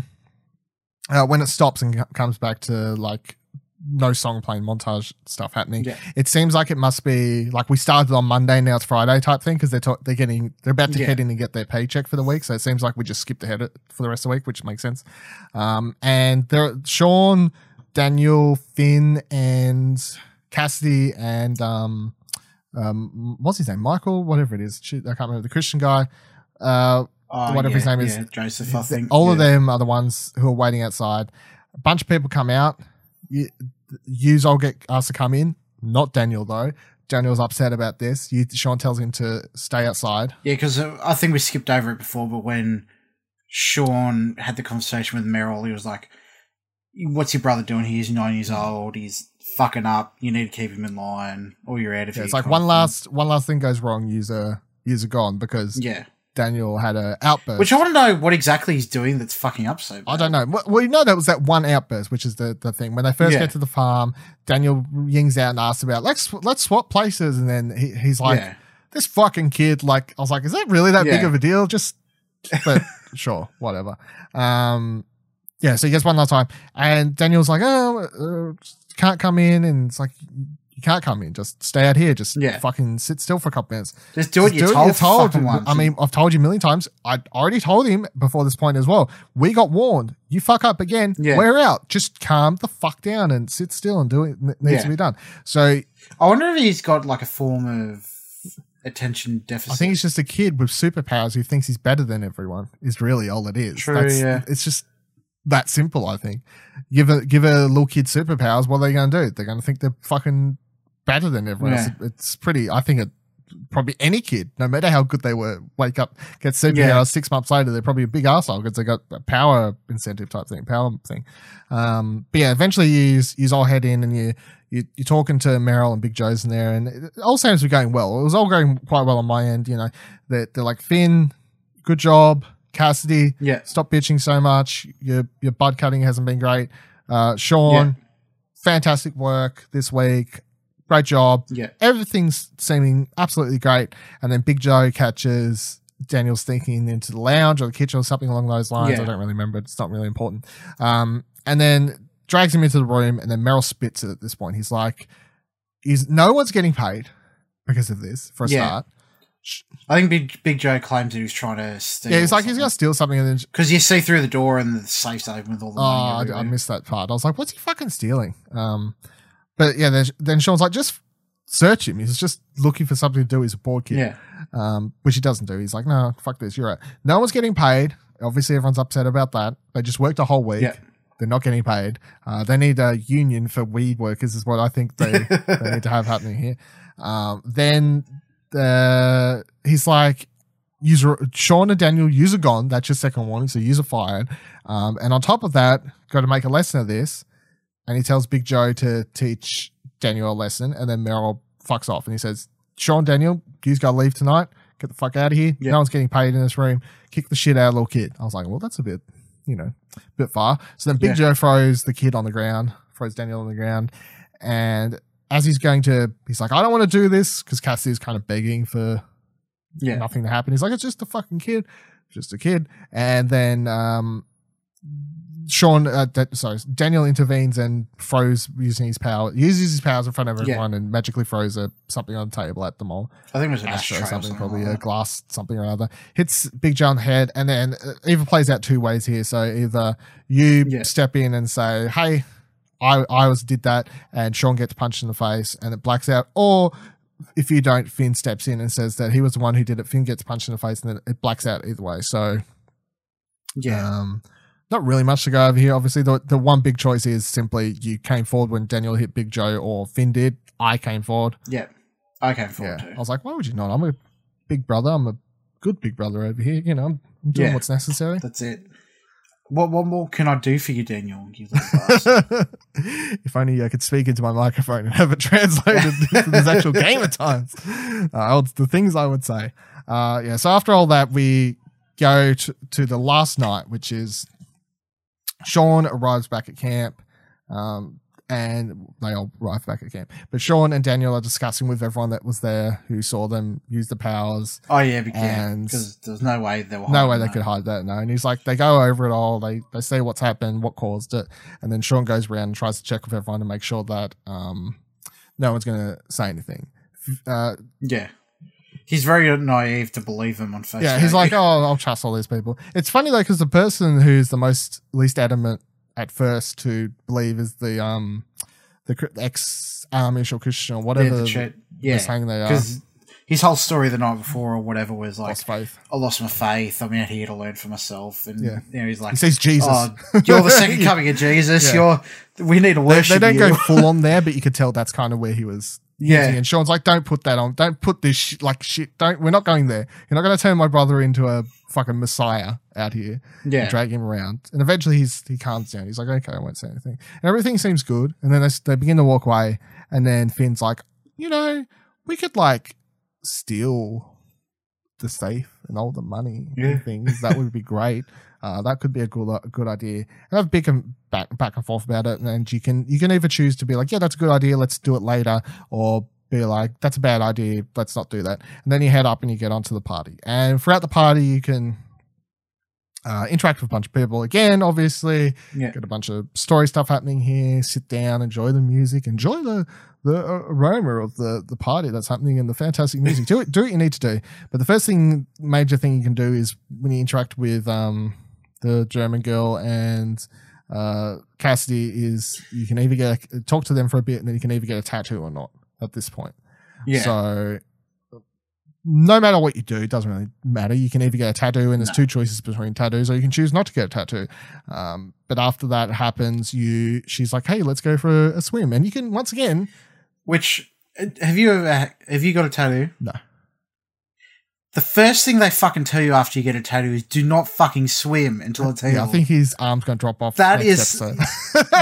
uh, when it stops and comes back to like. No song playing montage stuff happening. Yeah. It seems like it must be like we started on Monday, now it's Friday type thing because they're ta- they're getting they're about to yeah. head in and get their paycheck for the week. So it seems like we just skipped ahead for the rest of the week, which makes sense. Um, and there, Sean, Daniel, Finn, and Cassidy, and um, um, what's his name, Michael, whatever it is. I can't remember the Christian guy. Uh, uh whatever yeah, his name is, yeah, Joseph. I think all yeah. of them are the ones who are waiting outside. A bunch of people come out. You, yous all get asked to come in. Not Daniel though. Daniel's upset about this. You, Sean tells him to stay outside. Yeah, because I think we skipped over it before. But when Sean had the conversation with Meryl, he was like, "What's your brother doing? He's nine years old. He's fucking up. You need to keep him in line, or you're out of yeah, here." It's like one last, one last thing goes wrong. Yous are, yous are gone because yeah. Daniel had an outburst. Which I want to know what exactly he's doing that's fucking up so bad. I don't know. Well, you know that was that one outburst, which is the, the thing. When they first yeah. get to the farm, Daniel yings out and asks about, let's let's swap places. And then he, he's like, yeah. this fucking kid, like, I was like, is that really that yeah. big of a deal? Just, but sure, whatever. Um, yeah, so he gets one last time. And Daniel's like, oh, uh, can't come in. And it's like, you can't come in. Just stay out here. Just yeah. fucking sit still for a couple minutes. Just do it. Just you're, do told, it. you're told. Once. I mean, I've told you a million times. I already told him before this point as well. We got warned. You fuck up again. Yeah. We're out. Just calm the fuck down and sit still and do it. It needs yeah. to be done. So I wonder if he's got like a form of attention deficit. I think he's just a kid with superpowers who thinks he's better than everyone is really all it is. True. That's, yeah. It's just that simple. I think give a, give a little kid superpowers. What are they going to do? They're going to think they're fucking better than everyone yeah. else. It's pretty, I think it, probably any kid, no matter how good they were, wake up, get superpowers yeah. six months later, they're probably a big arsehole because they got a power incentive type thing, power thing. Um, but yeah, eventually you you all head in and you, you, you're talking to Meryl and Big Joe's in there and it all sounds to be going well. It was all going quite well on my end, you know, they're, they're like, Finn, good job. Cassidy, yeah. stop bitching so much. Your, your bud cutting hasn't been great. Uh, Sean, yeah. fantastic work this week. Great job. Yeah. Everything's seeming absolutely great. And then Big Joe catches Daniel sneaking into the lounge or the kitchen or something along those lines. Yeah. I don't really remember. It's not really important. Um, and then drags him into the room and then Meryl spits it at this point. He's like, is no one's getting paid because of this for a yeah. start. I think Big Big Joe claims that he was trying to steal. Yeah, it's like something. He's going to steal something, and then because you see through the door and the safe's open with all the money. Oh, I, I missed that part. I was like, "What's he fucking stealing?" Um, but yeah, then, then Sean's like, "Just search him. He's just looking for something to do. He's a bored kid." Yeah. Um, which he doesn't do. He's like, "No, fuck this. You're right. No one's getting paid. Obviously, everyone's upset about that. They just worked a whole week. Yeah. They're not getting paid. Uh, they need a union for weed workers, is what I think they, they need to have happening here." Um, then. Uh, he's like, user Sean and Daniel, user gone. That's your second warning, so user fired. Um, and on top of that, got to make a lesson of this. And he tells Big Joe to teach Daniel a lesson, and then Meryl fucks off. And he says, "Sean, Daniel, you got to leave tonight. Get the fuck out of here. Yep. No one's getting paid in this room. Kick the shit out of little kid." I was like, well, that's a bit, you know, a bit far. So then Big yeah. Joe throws the kid on the ground, throws Daniel on the ground, and as he's going to, he's like, "I don't want to do this," because Cassidy is kind of begging for yeah. nothing to happen. He's like, "It's just a fucking kid, just a kid." And then um, Sean, uh, da- sorry, Daniel intervenes and froze using his power, uses his powers in front of everyone, yeah. and magically throws a, something on the table at them all. I think it was an ashtray or something, or something probably like a glass, something or other. Hits Big John head, and then uh, either plays out two ways here. So either you yeah. step in and say, "Hey, I, I was did that," and Sean gets punched in the face and it blacks out. Or if you don't, Finn steps in and says that he was the one who did it. Finn gets punched in the face and then it blacks out either way. So yeah, um, not really much to go over here. Obviously, the the one big choice is simply you came forward when Daniel hit Big Joe, or Finn did. I came forward. Yeah, I came forward yeah. too. I was like, why would you not? I'm a big brother. I'm a good big brother over here. You know, I'm doing yeah. what's necessary. That's it. What what more can I do for you, Daniel? You if only I could speak into my microphone and have it translated to this actual game at times. Uh, the things I would say. Uh, yeah. So after all that, we go to, to the last night, which is Sean arrives back at camp, um, and they all arrive back at camp. But Sean and Daniel are discussing with everyone that was there who saw them use the powers. Oh yeah, because there's no way they were hiding no way they that. could hide that. No, and he's like, they go over it all. They they see what's happened, what caused it, and then Sean goes around and tries to check with everyone to make sure that um no one's going to say anything. Uh, yeah. He's very naive to believe him on Facebook. Yeah, he's like, oh, I'll trust all these people. It's funny though, because the person who's the most least adamant at first to believe is the um the ex Amish or Christian or whatever yeah, yeah. saying they are. Because his whole story the night before or whatever was like, lost faith. I lost my faith. I'm out here to learn for myself. And yeah. you know, he's like, he says Jesus. Oh, you're the second coming of Jesus. Yeah. You're we need to worship. They, they don't you. go full on there, but you could tell that's kind of where he was. Yeah, using. And Sean's like, don't put that on. Don't put this sh- like shit. Don't. We're not going there. You're not going to turn my brother into a fucking messiah out here. Yeah, and drag him around. And eventually he's he calms down. He's like, okay, I won't say anything. And everything seems good. And then they they begin to walk away. And then Finn's like, you know, we could like steal the safe and all the money yeah. and things. That would be great. Uh, that could be a good a good idea. And I've big and back back and forth about it, and, and you can you can either choose to be like, yeah, that's a good idea, let's do it later, or be like, that's a bad idea, let's not do that. And then you head up and you get onto the party. And throughout the party, you can uh, interact with a bunch of people again. Obviously, yeah. got a bunch of story stuff happening here. Sit down, enjoy the music, enjoy the the aroma of the the party that's happening and the fantastic music. do it, do what you need to do. But the first thing, major thing you can do is when you interact with um. the German girl and uh, Cassidy is you can either get a, talk to them for a bit and then you can either get a tattoo or not at this point. Yeah. So no matter what you do, it doesn't really matter. You can either get a tattoo and there's no. two choices between tattoos, or you can choose not to get a tattoo. Um, but after that happens, you she's like, hey, let's go for a, a swim. And you can once again, which have you ever have you got a tattoo? No. The first thing they fucking tell you after you get a tattoo is do not fucking swim until it's healed. Yeah, I think his arm's going to drop off. That is,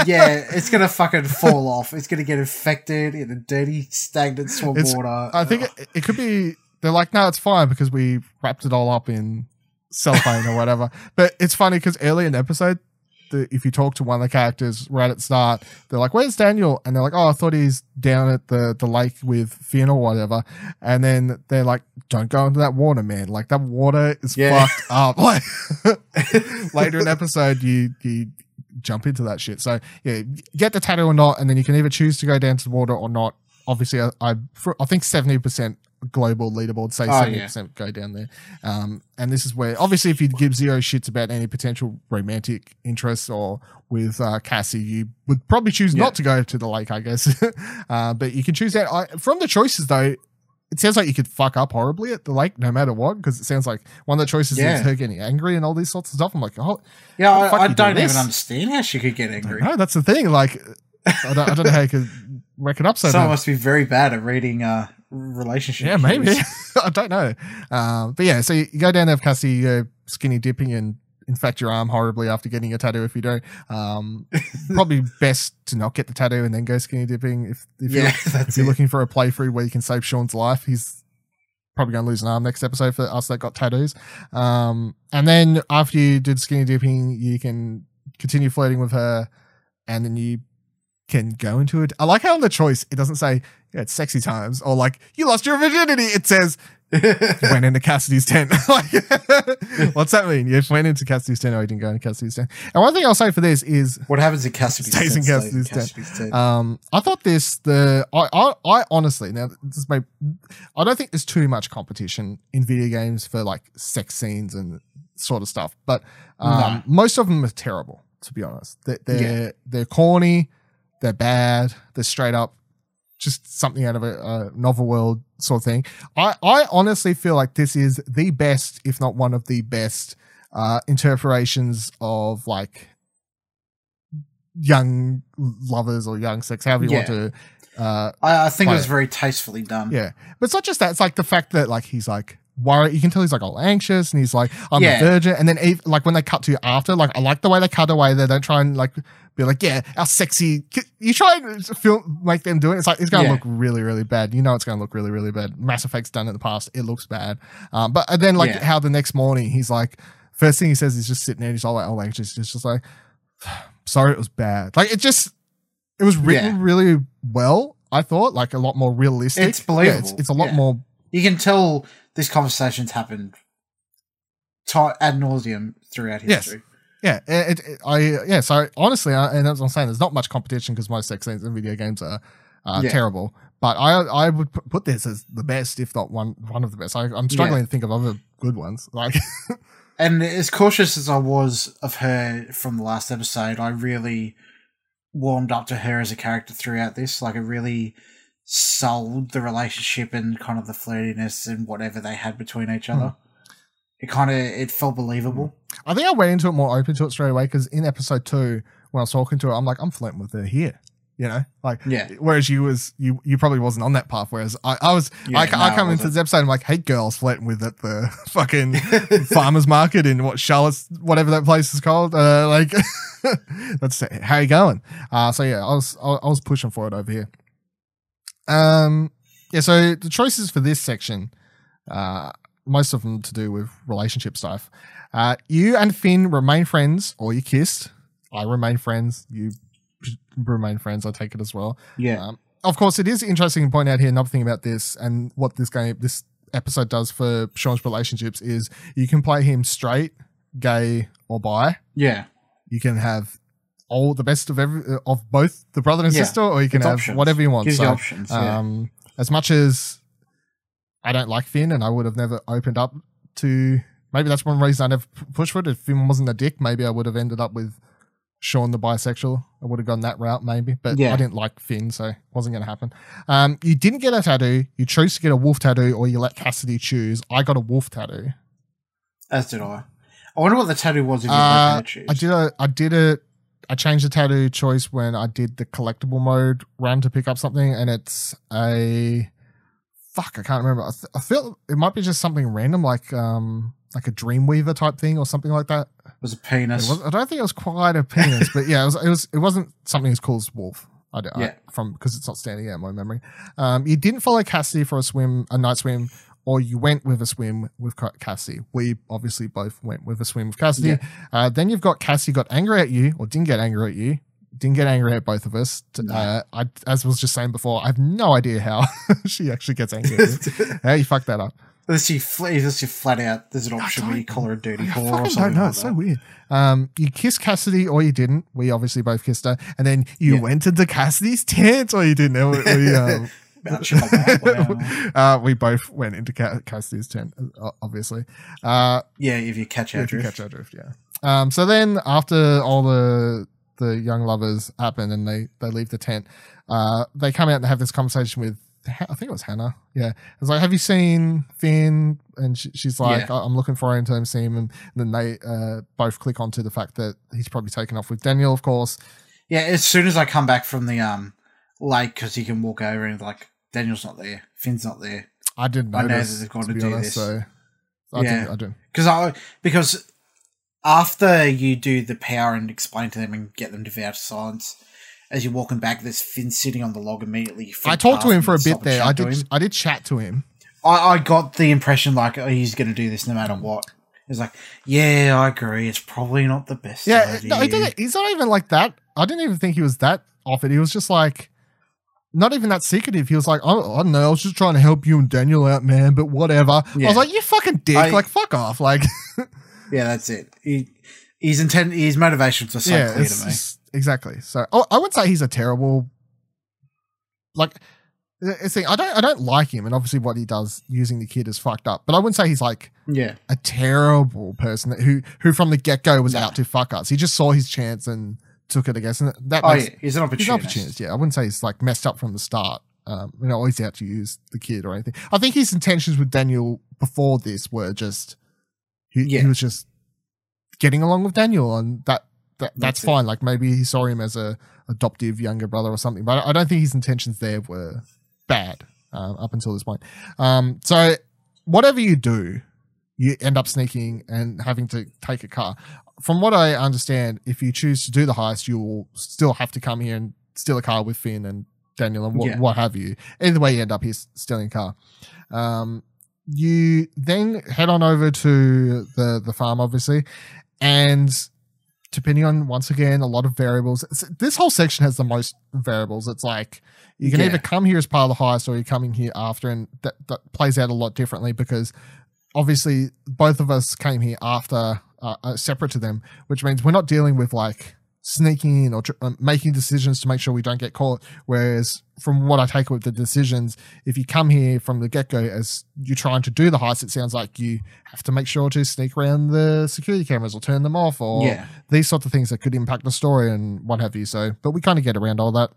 yeah, it's going to fucking fall off. It's going to get infected in the dirty, stagnant swamp it's, water. I think it, it could be, they're like, no, it's fine because we wrapped it all up in cellophane or whatever. But it's funny because early in the episode, the, if you talk to one of the characters right at the start, they're like, where's Daniel? And they're like, oh, I thought he's down at the, the lake with Finn or whatever. And then they're like, don't go into that water, man. Like, that water is yeah. fucked up. Like, later in the episode, you, you jump into that shit. So, yeah, get the tattoo or not, and then you can either choose to go down to the water or not. obviously, I I, for, I think seventy percent global leaderboard, say seventy percent oh, yeah. go down there. Um, and this is where, obviously, if you give zero shits about any potential romantic interests or with uh, Cassie, you would probably choose yeah. not to go to the lake, I guess. uh, but you can choose that. I, from the choices, though, it sounds like you could fuck up horribly at the lake no matter what, because it sounds like one of the choices yeah. is her getting angry and all these sorts of stuff. I'm like, oh. Yeah, I, I don't even understand how she could get angry. No, that's the thing. Like, I don't, I don't know how you could wreck it up so much. Someone must be very bad at reading uh, relationships. Yeah, maybe. I don't know. Uh, but yeah, so you go down there with Cassie, you go skinny dipping and infect your arm horribly after getting a tattoo if you don't. Um, probably best to not get the tattoo and then go skinny dipping if, if, yeah, you're, if you're looking for a playthrough where you can save Sean's life. He's probably going to lose an arm next episode for us that got tattoos. Um, and then after you did skinny dipping, you can continue flirting with her and then you can go into it. I like how on the choice, it doesn't say yeah, it's sexy times or like you lost your virginity. It says went into Cassidy's tent. Like, what's that mean? You went into Cassidy's tent or you didn't go into Cassidy's tent. And one thing I'll say for this is what happens in Cassidy's tent. Stays in Cassidy's, Cassidy's tent. tent. Um, I thought this, the, I, I, I honestly, now this may, I don't think there's too much competition in video games for like sex scenes and sort of stuff, but um, no. most of them are terrible, to be honest. They, they're, yeah. they're corny. They're bad. They're straight up just something out of a, a novel world sort of thing. I, I honestly feel like this is the best, if not one of the best, uh, interpretations of like young lovers or young sex, however you yeah. want to. Uh, I, I think it was it. very tastefully done. Yeah. But it's not just that. It's like the fact that like he's like, worried. You can tell he's like all anxious and he's like, I'm yeah. a virgin. And then even, like when they cut to after, like I like the way they cut away. They don't try and like be like, yeah, our sexy. You try and film make them do it. It's like it's gonna yeah. look really, really bad. You know, it's gonna look really, really bad. Mass Effect's done in the past. It looks bad. Um, but then like yeah. how the next morning he's like, first thing he says is just sitting there. And he's all like all anxious. It's just like, sorry, it was bad. Like it just, it was written yeah. really well. I thought like a lot more realistic. It's believable. Yeah, it's, it's a lot yeah. more. You can tell. These conversations happened ad nauseum throughout history. Yes. Yeah, it, it, I yeah. So honestly, I, and that's what I'm saying. There's not much competition because most sex scenes in video games are uh, yeah. terrible. But I I would put this as the best, if not one one of the best. I, I'm struggling yeah. to think of other good ones. Like, and as cautious as I was of her from the last episode, I really warmed up to her as a character throughout this. Like, it really sold the relationship and kind of the flirtiness and whatever they had between each other. Mm. It kind of, it felt believable. I think I went into it more open to it straight away because in episode two, when I was talking to her, I'm like, I'm flirting with her here, you know? Like, yeah. whereas you was, you, you probably wasn't on that path. Whereas I, I was, yeah, I, no, I come I into this episode, I'm like, hey girls, flirting with at the fucking farmer's market in what Charlotte's, whatever that place is called. Uh, like, that's it. How you going? Uh, so yeah, I was, I, I was pushing for it over here. Um, yeah, so the choices for this section, uh, most of them to do with relationship stuff. Uh, you and Finn remain friends, or you kissed. I remain friends. You remain friends. I take it as well. Yeah. Um, of course, it is interesting to point out here another thing about this and what this game, this episode does for Sean's relationships is you can play him straight, gay, or bi. Yeah. You can have all the best of every of both the brother and yeah. sister, or you can it's have options. Whatever you want. Gives so, you options, yeah. um, as much as I don't like Finn, and I would have never opened up to. Maybe that's one reason I never pushed for it. If Finn wasn't a dick, maybe I would have ended up with Sean the bisexual. I would have gone that route, maybe. But yeah. I didn't like Finn, so it wasn't going to happen. Um, you didn't get a tattoo. You chose to get a wolf tattoo, or you let Cassidy choose. I got a wolf tattoo. As did I. I wonder what the tattoo was. If you uh, choose. I did a. I did a. I changed the tattoo choice when I did the collectible mode run to pick up something, and it's a fuck. I can't remember. I, th- I feel it might be just something random, like um, like a Dreamweaver type thing or something like that. It was a penis. It was, I don't think it was quite a penis, but yeah, it was. It was. It wasn't something as cool as wolf. I, I, yeah. From because it's not standing out in my memory. Um, you didn't follow Cassidy for a swim, a night swim. Or you went with a swim with Cassie. We obviously both went with a swim with Cassidy. Yeah. Uh, then you've got Cassie got angry at you, or didn't get angry at you, didn't get angry at both of us. No. Uh, I, as I was just saying before, I have no idea how she actually gets angry at you. How you fuck that up? Unless you, fl- unless you flat out, there's an option where you call her a dirty whore or something. I don't know. Like it's so weird. Um, you kissed Cassidy or you didn't. We obviously both kissed her. And then you yeah. went into Cassidy's tent or you didn't. We, we, uh, uh, we both went into Cassidy's tent, obviously. Uh, yeah, if you catch our if drift. You catch our drift, yeah. Um, so then after all the the young lovers happen and they, they leave the tent, uh, they come out and have this conversation with, I think it was Hannah. Yeah. It's like, have you seen Finn? And she, she's like, yeah. I'm looking for him to see him. And then they uh, both click onto the fact that he's probably taken off with Daniel, of course. Yeah, as soon as I come back from the um lake, because he can walk over and like, Daniel's not there. Finn's not there. I didn't notice, I know that they've got to, to do honest, this. So I yeah. didn't. I didn't. Because I, because after you do the power and explain to them and get them to vow to silence, as you're walking back, there's Finn sitting on the log immediately. I talked to him for a bit there. I did I did chat to him. I, I got the impression like, oh, he's going to do this no matter what. He's like, yeah, I agree. It's probably not the best yeah, idea. No, he didn't, he's not even like that. I didn't even think he was that off it. He was just like, not even that secretive. He was like, oh, I don't know. I was just trying to help you and Daniel out, man, but whatever. Yeah. I was like, you fucking dick. I, like, fuck off. Like, yeah, that's it. He, his, intent, his motivations are so yeah, clear to me. Exactly. So oh, I would say he's a terrible, like, see, I don't, I don't like him, and obviously what he does using the kid is fucked up. But I wouldn't say he's like, yeah, a terrible person that, who, who from the get go was no. out to fuck us. He just saw his chance and took it, I guess. And that oh, makes, yeah. he's an opportunist. He's an opportunist. Yeah, I wouldn't say he's like messed up from the start. Um, you know, always out to use the kid or anything. I think his intentions with Daniel before this were just, he, yeah. he was just getting along with Daniel, and that. That, that's, that's fine. It. Like maybe he saw him as a adoptive younger brother or something, but I don't think his intentions there were bad uh, up until this point. Um, so whatever you do, you end up sneaking and having to take a car. From what I understand, if you choose to do the heist, you will still have to come here and steal a car with Finn and Daniel and what, yeah. what have you. Either way you end up here stealing a car. Um, you then head on over to the, the farm, obviously, and depending on, once again, a lot of variables. This whole section has the most variables. It's like you can yeah. either come here as part of the heist or you're coming here after, and that, that plays out a lot differently because obviously both of us came here after, uh, uh, separate to them, which means we're not dealing with like sneaking in or tr- uh, making decisions to make sure we don't get caught. Whereas from what I take with the decisions, if you come here from the get-go as you're trying to do the heist, it sounds like you have to make sure to sneak around the security cameras or turn them off or yeah. these sorts of things that could impact the story and what have you. So, but we kind of get around all that.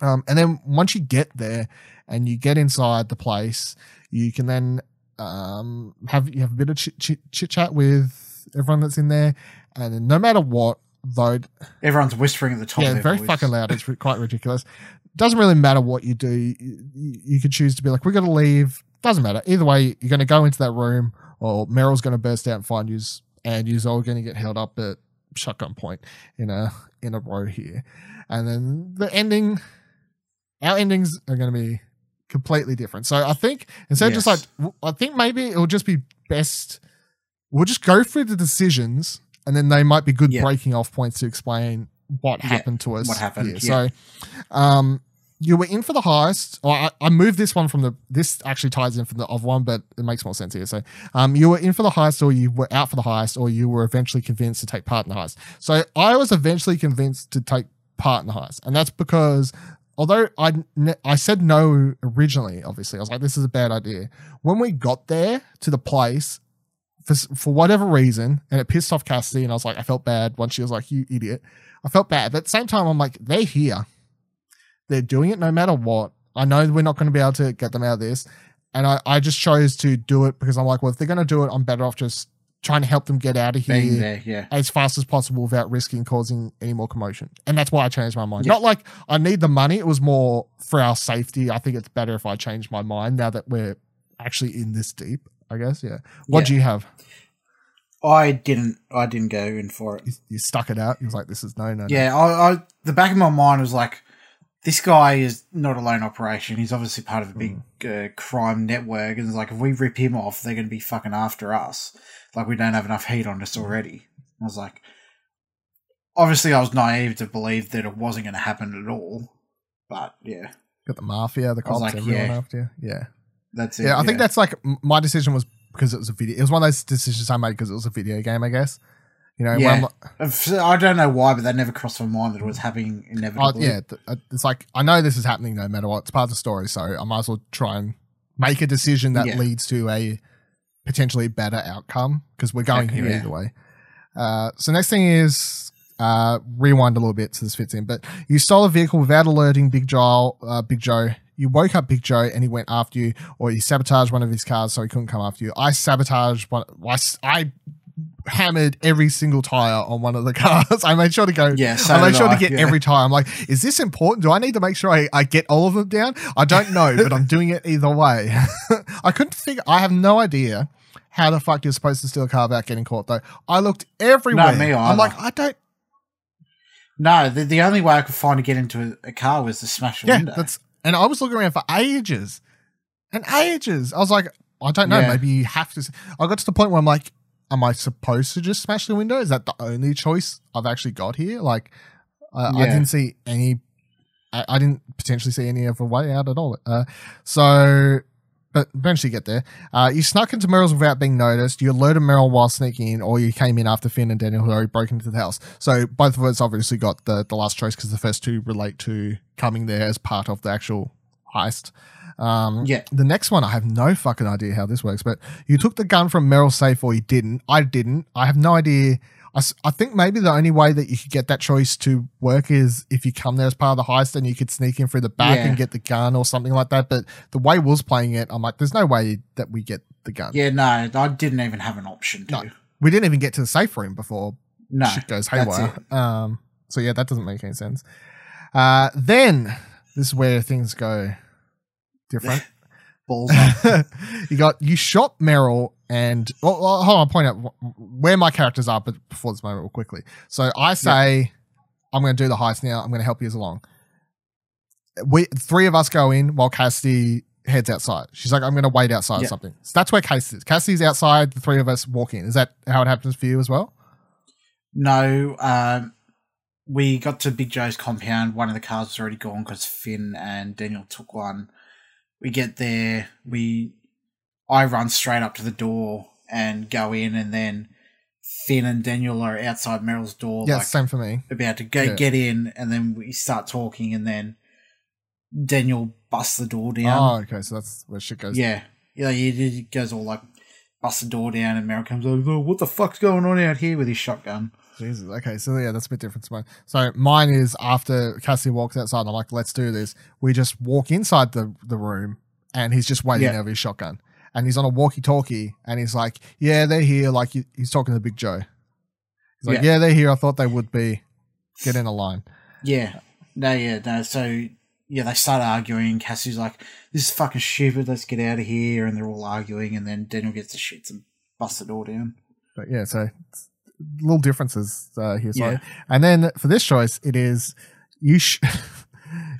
Um, and then once you get there and you get inside the place, you can then um, have, you have a bit of chit ch- chit chat with everyone that's in there. And then no matter what, though, everyone's whispering at the top. Yeah, very voice. Fucking loud. It's quite ridiculous. Doesn't really matter what you do. You, you, you could choose to be like, we're going to leave. Doesn't matter. Either way, you're going to go into that room or Meryl's going to burst out and find you, and you're all going to get held up at shotgun point in a, in a row here. And then the ending, our endings are going to be completely different. So I think instead yes. of just like, I think maybe it'll just be best. We'll just go through the decisions and then they might be good yeah. breaking off points to explain what yeah. happened to us. What happened? Yeah. So, um, you were in for the heist. Or I, I moved this one from the, this actually ties in from the of one, but it makes more sense here. So, um, you were in for the heist or you were out for the heist or you were eventually convinced to take part in the heist. So I was eventually convinced to take part in the heist. And that's because although I, I said no originally, obviously, I was like, this is a bad idea. When we got there to the place, For, for whatever reason, and it pissed off Cassidy, and I was like, I felt bad once she was like, you idiot. I felt bad. But at the same time, I'm like, they're here. They're doing it no matter what. I know we're not going to be able to get them out of this. And I, I just chose to do it because I'm like, well, if they're going to do it, I'm better off just trying to help them get out of here Being there, yeah. as fast as possible without risking causing any more commotion. And that's why I changed my mind. Yeah. Not like I need the money. It was more for our safety. I think it's better if I change my mind now that we're actually in this deep. I guess, yeah. What do yeah. you have? I didn't. I didn't go in for it. You, you stuck it out. He was like, "This is no, no." Yeah, no. I, I. The back of my mind was like, "This guy is not a lone operation. He's obviously part of a big mm. uh, crime network." And it's like, if we rip him off, they're going to be fucking after us. Like we don't have enough heat on us already. I was like, obviously, I was naive to believe that it wasn't going to happen at all. But yeah, got the mafia, the cops, like, everyone yeah. after you. Yeah. That's it. Yeah, I yeah. think that's like my decision was because it was a video. It was one of those decisions I made because it was a video game, I guess. You know, yeah. When, I don't know why, but that never crossed my mind that it was happening inevitably. Uh, yeah, th- it's like, I know this is happening no matter what. It's part of the story, so I might as well try and make a decision that yeah. leads to a potentially better outcome, because we're going here yeah. either way. Uh, so next thing is, uh, rewind a little bit so this fits in, but you stole a vehicle without alerting Big Joe. Uh, Big Joe. You woke up Big Joe and he went after you, or you sabotaged one of his cars so he couldn't come after you. I sabotaged one. I... I hammered every single tire on one of the cars. I made sure to go yeah, so I made sure I, to get yeah. every tire. I'm like, is this important? Do I need to make sure I, I get all of them down? I don't know, but I'm doing it either way. I couldn't figure I have no idea how the fuck you're supposed to steal a car without getting caught, though. I looked everywhere. No, me either. I'm like, I don't No, the, the only way I could find to get into a, a car was to smash a yeah, window. That's, and I was looking around for ages. And ages. I was like, I don't know, yeah. maybe you have to I got to the point where I'm like, am I supposed to just smash the window? Is that the only choice I've actually got here? Like, uh, yeah. I didn't see any, I, I didn't potentially see any other way out at all. Uh, so, but eventually get there. Uh, you snuck into Meryl's without being noticed. You alerted Meryl while sneaking in, or you came in after Finn and Daniel had already broken into the house. So both of us obviously got the, the last choice because the first two relate to coming there as part of the actual heist. Um, yeah. The next one, I have no fucking idea how this works, but you took the gun from Meryl's safe or you didn't. I didn't. I have no idea. I, I think maybe the only way that you could get that choice to work is if you come there as part of the heist and you could sneak in through the back yeah. and get the gun or something like that. But the way Will's playing it, I'm like, there's no way that we get the gun. Yeah, no, I didn't even have an option to. No, we didn't even get to the safe room before no, shit goes haywire. Um, so yeah, that doesn't make any sense. Uh, then this is where things go different. Balls up. you got you shot Meryl and well, well, hold on, I'll point out where my characters are but before this moment real quickly. So I say yep. I'm going to do the heist now. I'm going to help you along. We three of us go in while Cassidy heads outside. She's like, I'm going to wait outside yep. or something. So that's where Cassidy is. Cassidy's outside. The three of us walk in. Is that how it happens for you as well? No, um, we got to Big Joe's compound. One of the cars was already gone because Finn and Daniel took one. We get there, we, I run straight up to the door and go in, and then Finn and Daniel are outside Meryl's door. Yeah, like, same for me. About to go yeah. get in, and then we start talking, and then Daniel busts the door down. Oh, okay, so that's where shit goes. Yeah, yeah, he goes all like, busts the door down, and Meryl comes over, what the fuck's going on out here with his shotgun? Jesus, okay, so yeah, that's a bit different to mine. So mine is after Cassie walks outside and I'm like, let's do this. We just walk inside the, the room and he's just waiting yeah. over his shotgun. And he's on a walkie-talkie and he's like, yeah, they're here. Like he's talking to Big Joe. He's like, yeah, yeah they're here. I thought they would be. Get in a line. Yeah. No, yeah, no. So yeah, they start arguing. Cassie's like, this is fucking stupid. Let's get out of here. And they're all arguing and then Daniel gets the shits and busts it all down. But yeah, so... little differences uh, here, sorry. Yeah. And then for this choice, it is you sh-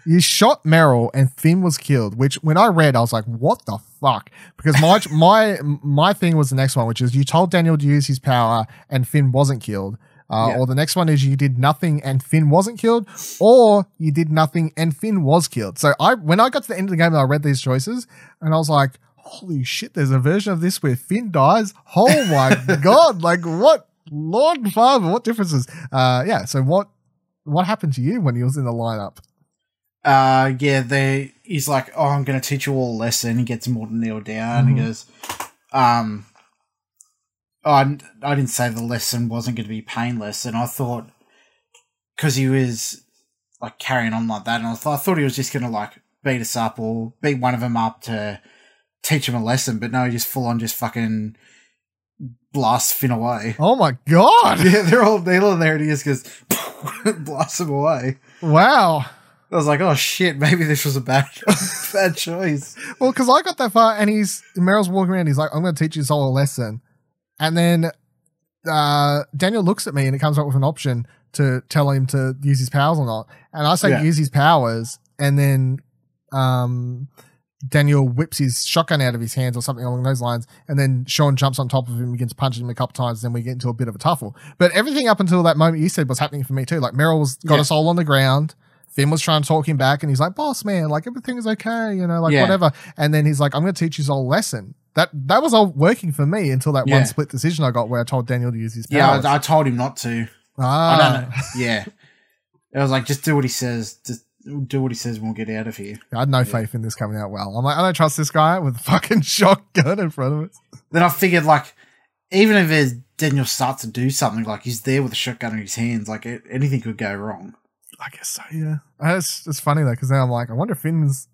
you shot Meryl and Finn was killed, which when I read, I was like, what the fuck? Because my my my thing was the next one, which is you told Daniel to use his power and Finn wasn't killed. Uh, yeah. Or the next one is you did nothing and Finn wasn't killed, or you did nothing and Finn was killed. So I when I got to the end of the game, I read these choices and I was like, holy shit, there's a version of this where Finn dies? Oh my God, like what? Lord and Father, what differences? Uh, yeah, so what what happened to you when he was in the lineup? Uh, yeah, they, he's like, oh, I'm going to teach you all a lesson. He gets Morton kneel down. Mm-hmm. He goes, um, oh, I, I didn't say the lesson wasn't going to be painless. And I thought, because he was like carrying on like that, and I thought, I thought he was just going to like beat us up or beat one of them up to teach him a lesson. But no, he just full on just fucking... blast Finn away. Oh my God. Yeah, they're all kneeling there and he just goes, blast him away. Wow. I was like, oh shit, maybe this was a bad, bad choice. Well, because I got that far and he's, Meryl's walking around, he's like, I'm going to teach you this whole lesson. And then uh, Daniel looks at me and it comes up with an option to tell him to use his powers or not. And I say, yeah. use his powers. And then, um, Daniel whips his shotgun out of his hands or something along those lines, and then Sean jumps on top of him, begins punching him a couple times, then we get into a bit of a tuffle. But everything up until that moment you said was happening for me too. Like Meryl's got yeah. us all on the ground. Finn was trying to talk him back, and he's like, boss man, like everything is okay, you know, like yeah. whatever. And then he's like, I'm going to teach you a lesson. That that was all working for me until that yeah. one split decision I got where I told Daniel to use his powers. Yeah, I, I told him not to. Ah. I don't know. Yeah. It was like, just do what he says. Just do what he says and we'll get out of here. I had no yeah. faith in this coming out well. I'm like, I don't trust this guy with a fucking shotgun in front of us. Then I figured, like, even if Daniel starts to do something, like he's there with a shotgun in his hands, like it, anything could go wrong. I guess so, yeah. It's, it's funny, though, because now I'm like, I wonder if Finn's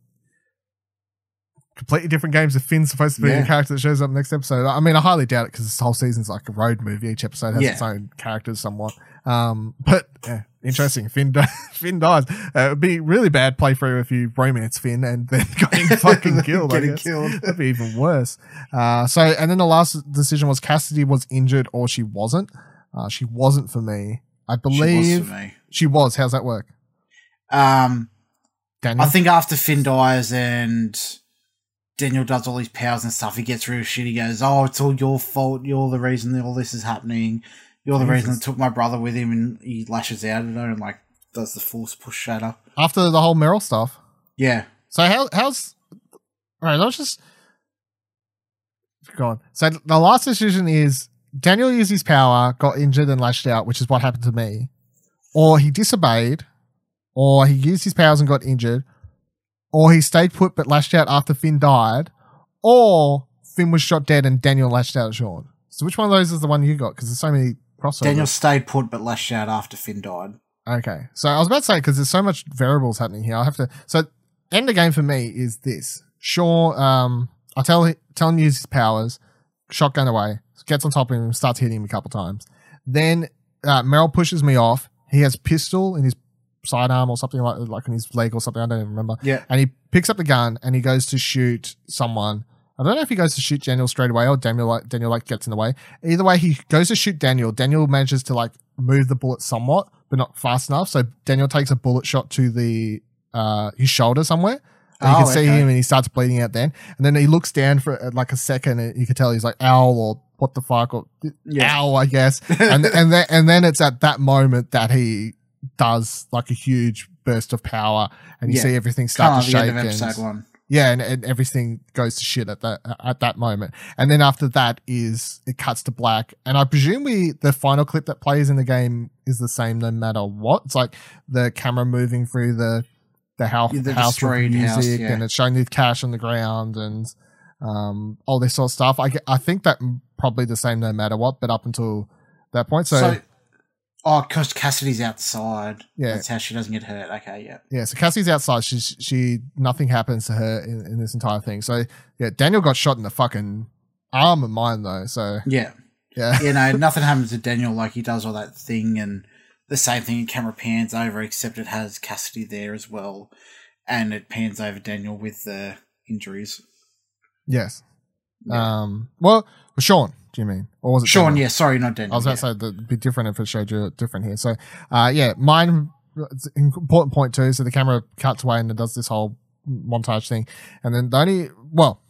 completely different games if Finn's supposed to be yeah. a character that shows up next episode. I mean, I highly doubt it because this whole season's like a road movie. Each episode has yeah. its own characters somewhat. Um, but yeah, interesting. Finn, di- Finn dies. Uh, it would be really bad playthrough if you romance Finn and then getting fucking killed. Getting killed. That'd be even worse. Uh, so, and then the last decision was Cassidy was injured or she wasn't. Uh, she wasn't for me. I believe she was, for me. She was. How's that work? Um, Daniel? I think after Finn dies and Daniel does all these powers and stuff, he gets real shit. He goes, oh, it's all your fault. You're the reason that all this is happening. You're the Jesus. reason that took my brother with him. And he lashes out at her and like does the force push shatter. After the whole Meryl stuff? Yeah. So how how's... All right, let's just... Go on. So the last decision is... Daniel used his power, got injured and lashed out, which is what happened to me. Or he disobeyed, or he used his powers and got injured, or he stayed put but lashed out after Finn died, or Finn was shot dead and Daniel lashed out at Sean. So which one of those is the one you got? Because there's so many crossovers. Daniel stayed put but lashed out after Finn died. Okay. So I was about to say, because there's so much variables happening here, I have to... So end of game for me is this. Sean, um, I tell, tell him to use his powers, shotgun away, gets on top of him, starts hitting him a couple times. Then uh, Meryl pushes me off. He has a pistol in his sidearm or something like like in his leg or something. I don't even remember. Yeah. And he picks up the gun and he goes to shoot someone. I don't know if he goes to shoot Daniel straight away or Daniel like Daniel like gets in the way. Either way, he goes to shoot Daniel. Daniel manages to like move the bullet somewhat, but not fast enough. So Daniel takes a bullet shot to the uh, his shoulder somewhere. And oh, you can okay. see him and he starts bleeding out then. And then he looks down for like a second and you can tell he's like owl or what the fuck or yeah. ow, I guess. And and then and then it's at that moment that he does like a huge burst of power and you yeah. see everything start to shake. And, yeah, and, and everything goes to shit at that at that moment. And then after that is it cuts to black. And I presume we the final clip that plays in the game is the same no matter what. It's like the camera moving through the the house, yeah, the house with music house, yeah. and it's showing the cash on the ground and um all this sort of stuff. I, I think that probably the same no matter what, but up until that point. So, so oh, because Cassidy's outside. Yeah. That's how she doesn't get hurt. Okay, yeah. Yeah, so Cassidy's outside. She, she nothing happens to her in, in this entire thing. So, yeah, Daniel got shot in the fucking arm and mine, though, so. Yeah. Yeah. You know, nothing happens to Daniel. Like, he does all that thing and the same thing, camera pans over, except it has Cassidy there as well, and it pans over Daniel with the injuries. Yes. Yeah. Um, well, Sean, do you mean? Or was it Sean, Daniel? Yeah, sorry, not Daniel. I was about yeah. to say that it'd be different if it showed you different here. So, uh, yeah, mine, it's an important point too, so the camera cuts away and it does this whole montage thing. And then the only, well,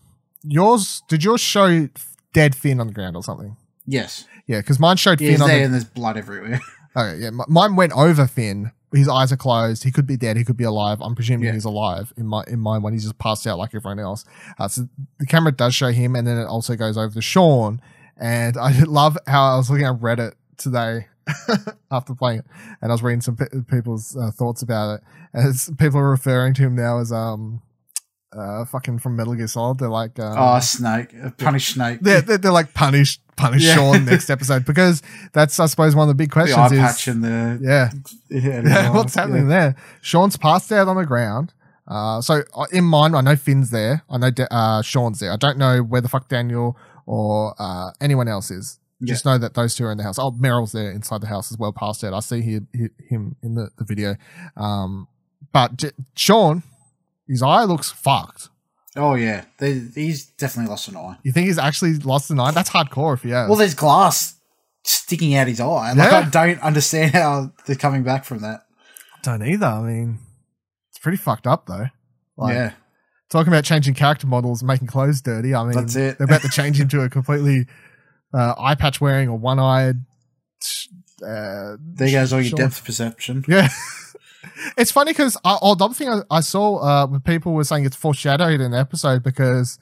yours, did yours show dead Finn on the ground or something? Yes. Yeah, because mine showed yeah, Finn on there the- and there's blood everywhere. Okay, yeah, mine went over Finn. His eyes are closed. He could be dead. He could be alive. I'm presuming yeah. he's alive in my in mine when he's just passed out like everyone else. Uh, so the camera does show him, and then it also goes over to Sean. And I love how I was looking at Reddit today after playing it, and I was reading some pe- people's uh, thoughts about it. And it's, people are referring to him now as um. Uh, fucking from Metal Gear Solid, they're like, um, oh, Snake, Punish Snake. They're, they're, they're like punish, punish yeah. Sean next episode because that's, I suppose, one of the big questions. The eye patch is, and the yeah, yeah, yeah what's happening yeah. there? Sean's passed out on the ground. Uh, so in mine, I know Finn's there. I know De- uh, Sean's there. I don't know where the fuck Daniel or uh, anyone else is. Just yeah. know that those two are in the house. Oh, Meryl's there inside the house as well, passed out. I see he, he, him in the, the video. Um, but J- Sean. His eye looks fucked. Oh, yeah. They, he's definitely lost an eye. You think he's actually lost an eye? That's hardcore if he has. Well, there's glass sticking out his eye. Like, yeah. I don't understand how they're coming back from that. I don't either. I mean, it's pretty fucked up, though. Like, yeah. Talking about changing character models, making clothes dirty. I mean, that's it. They're about to change him to a completely uh, eye patch wearing or one eyed. Uh, there goes all your depth perception. Yeah. It's funny because another thing I, I saw uh, when people were saying it's foreshadowed in the episode, because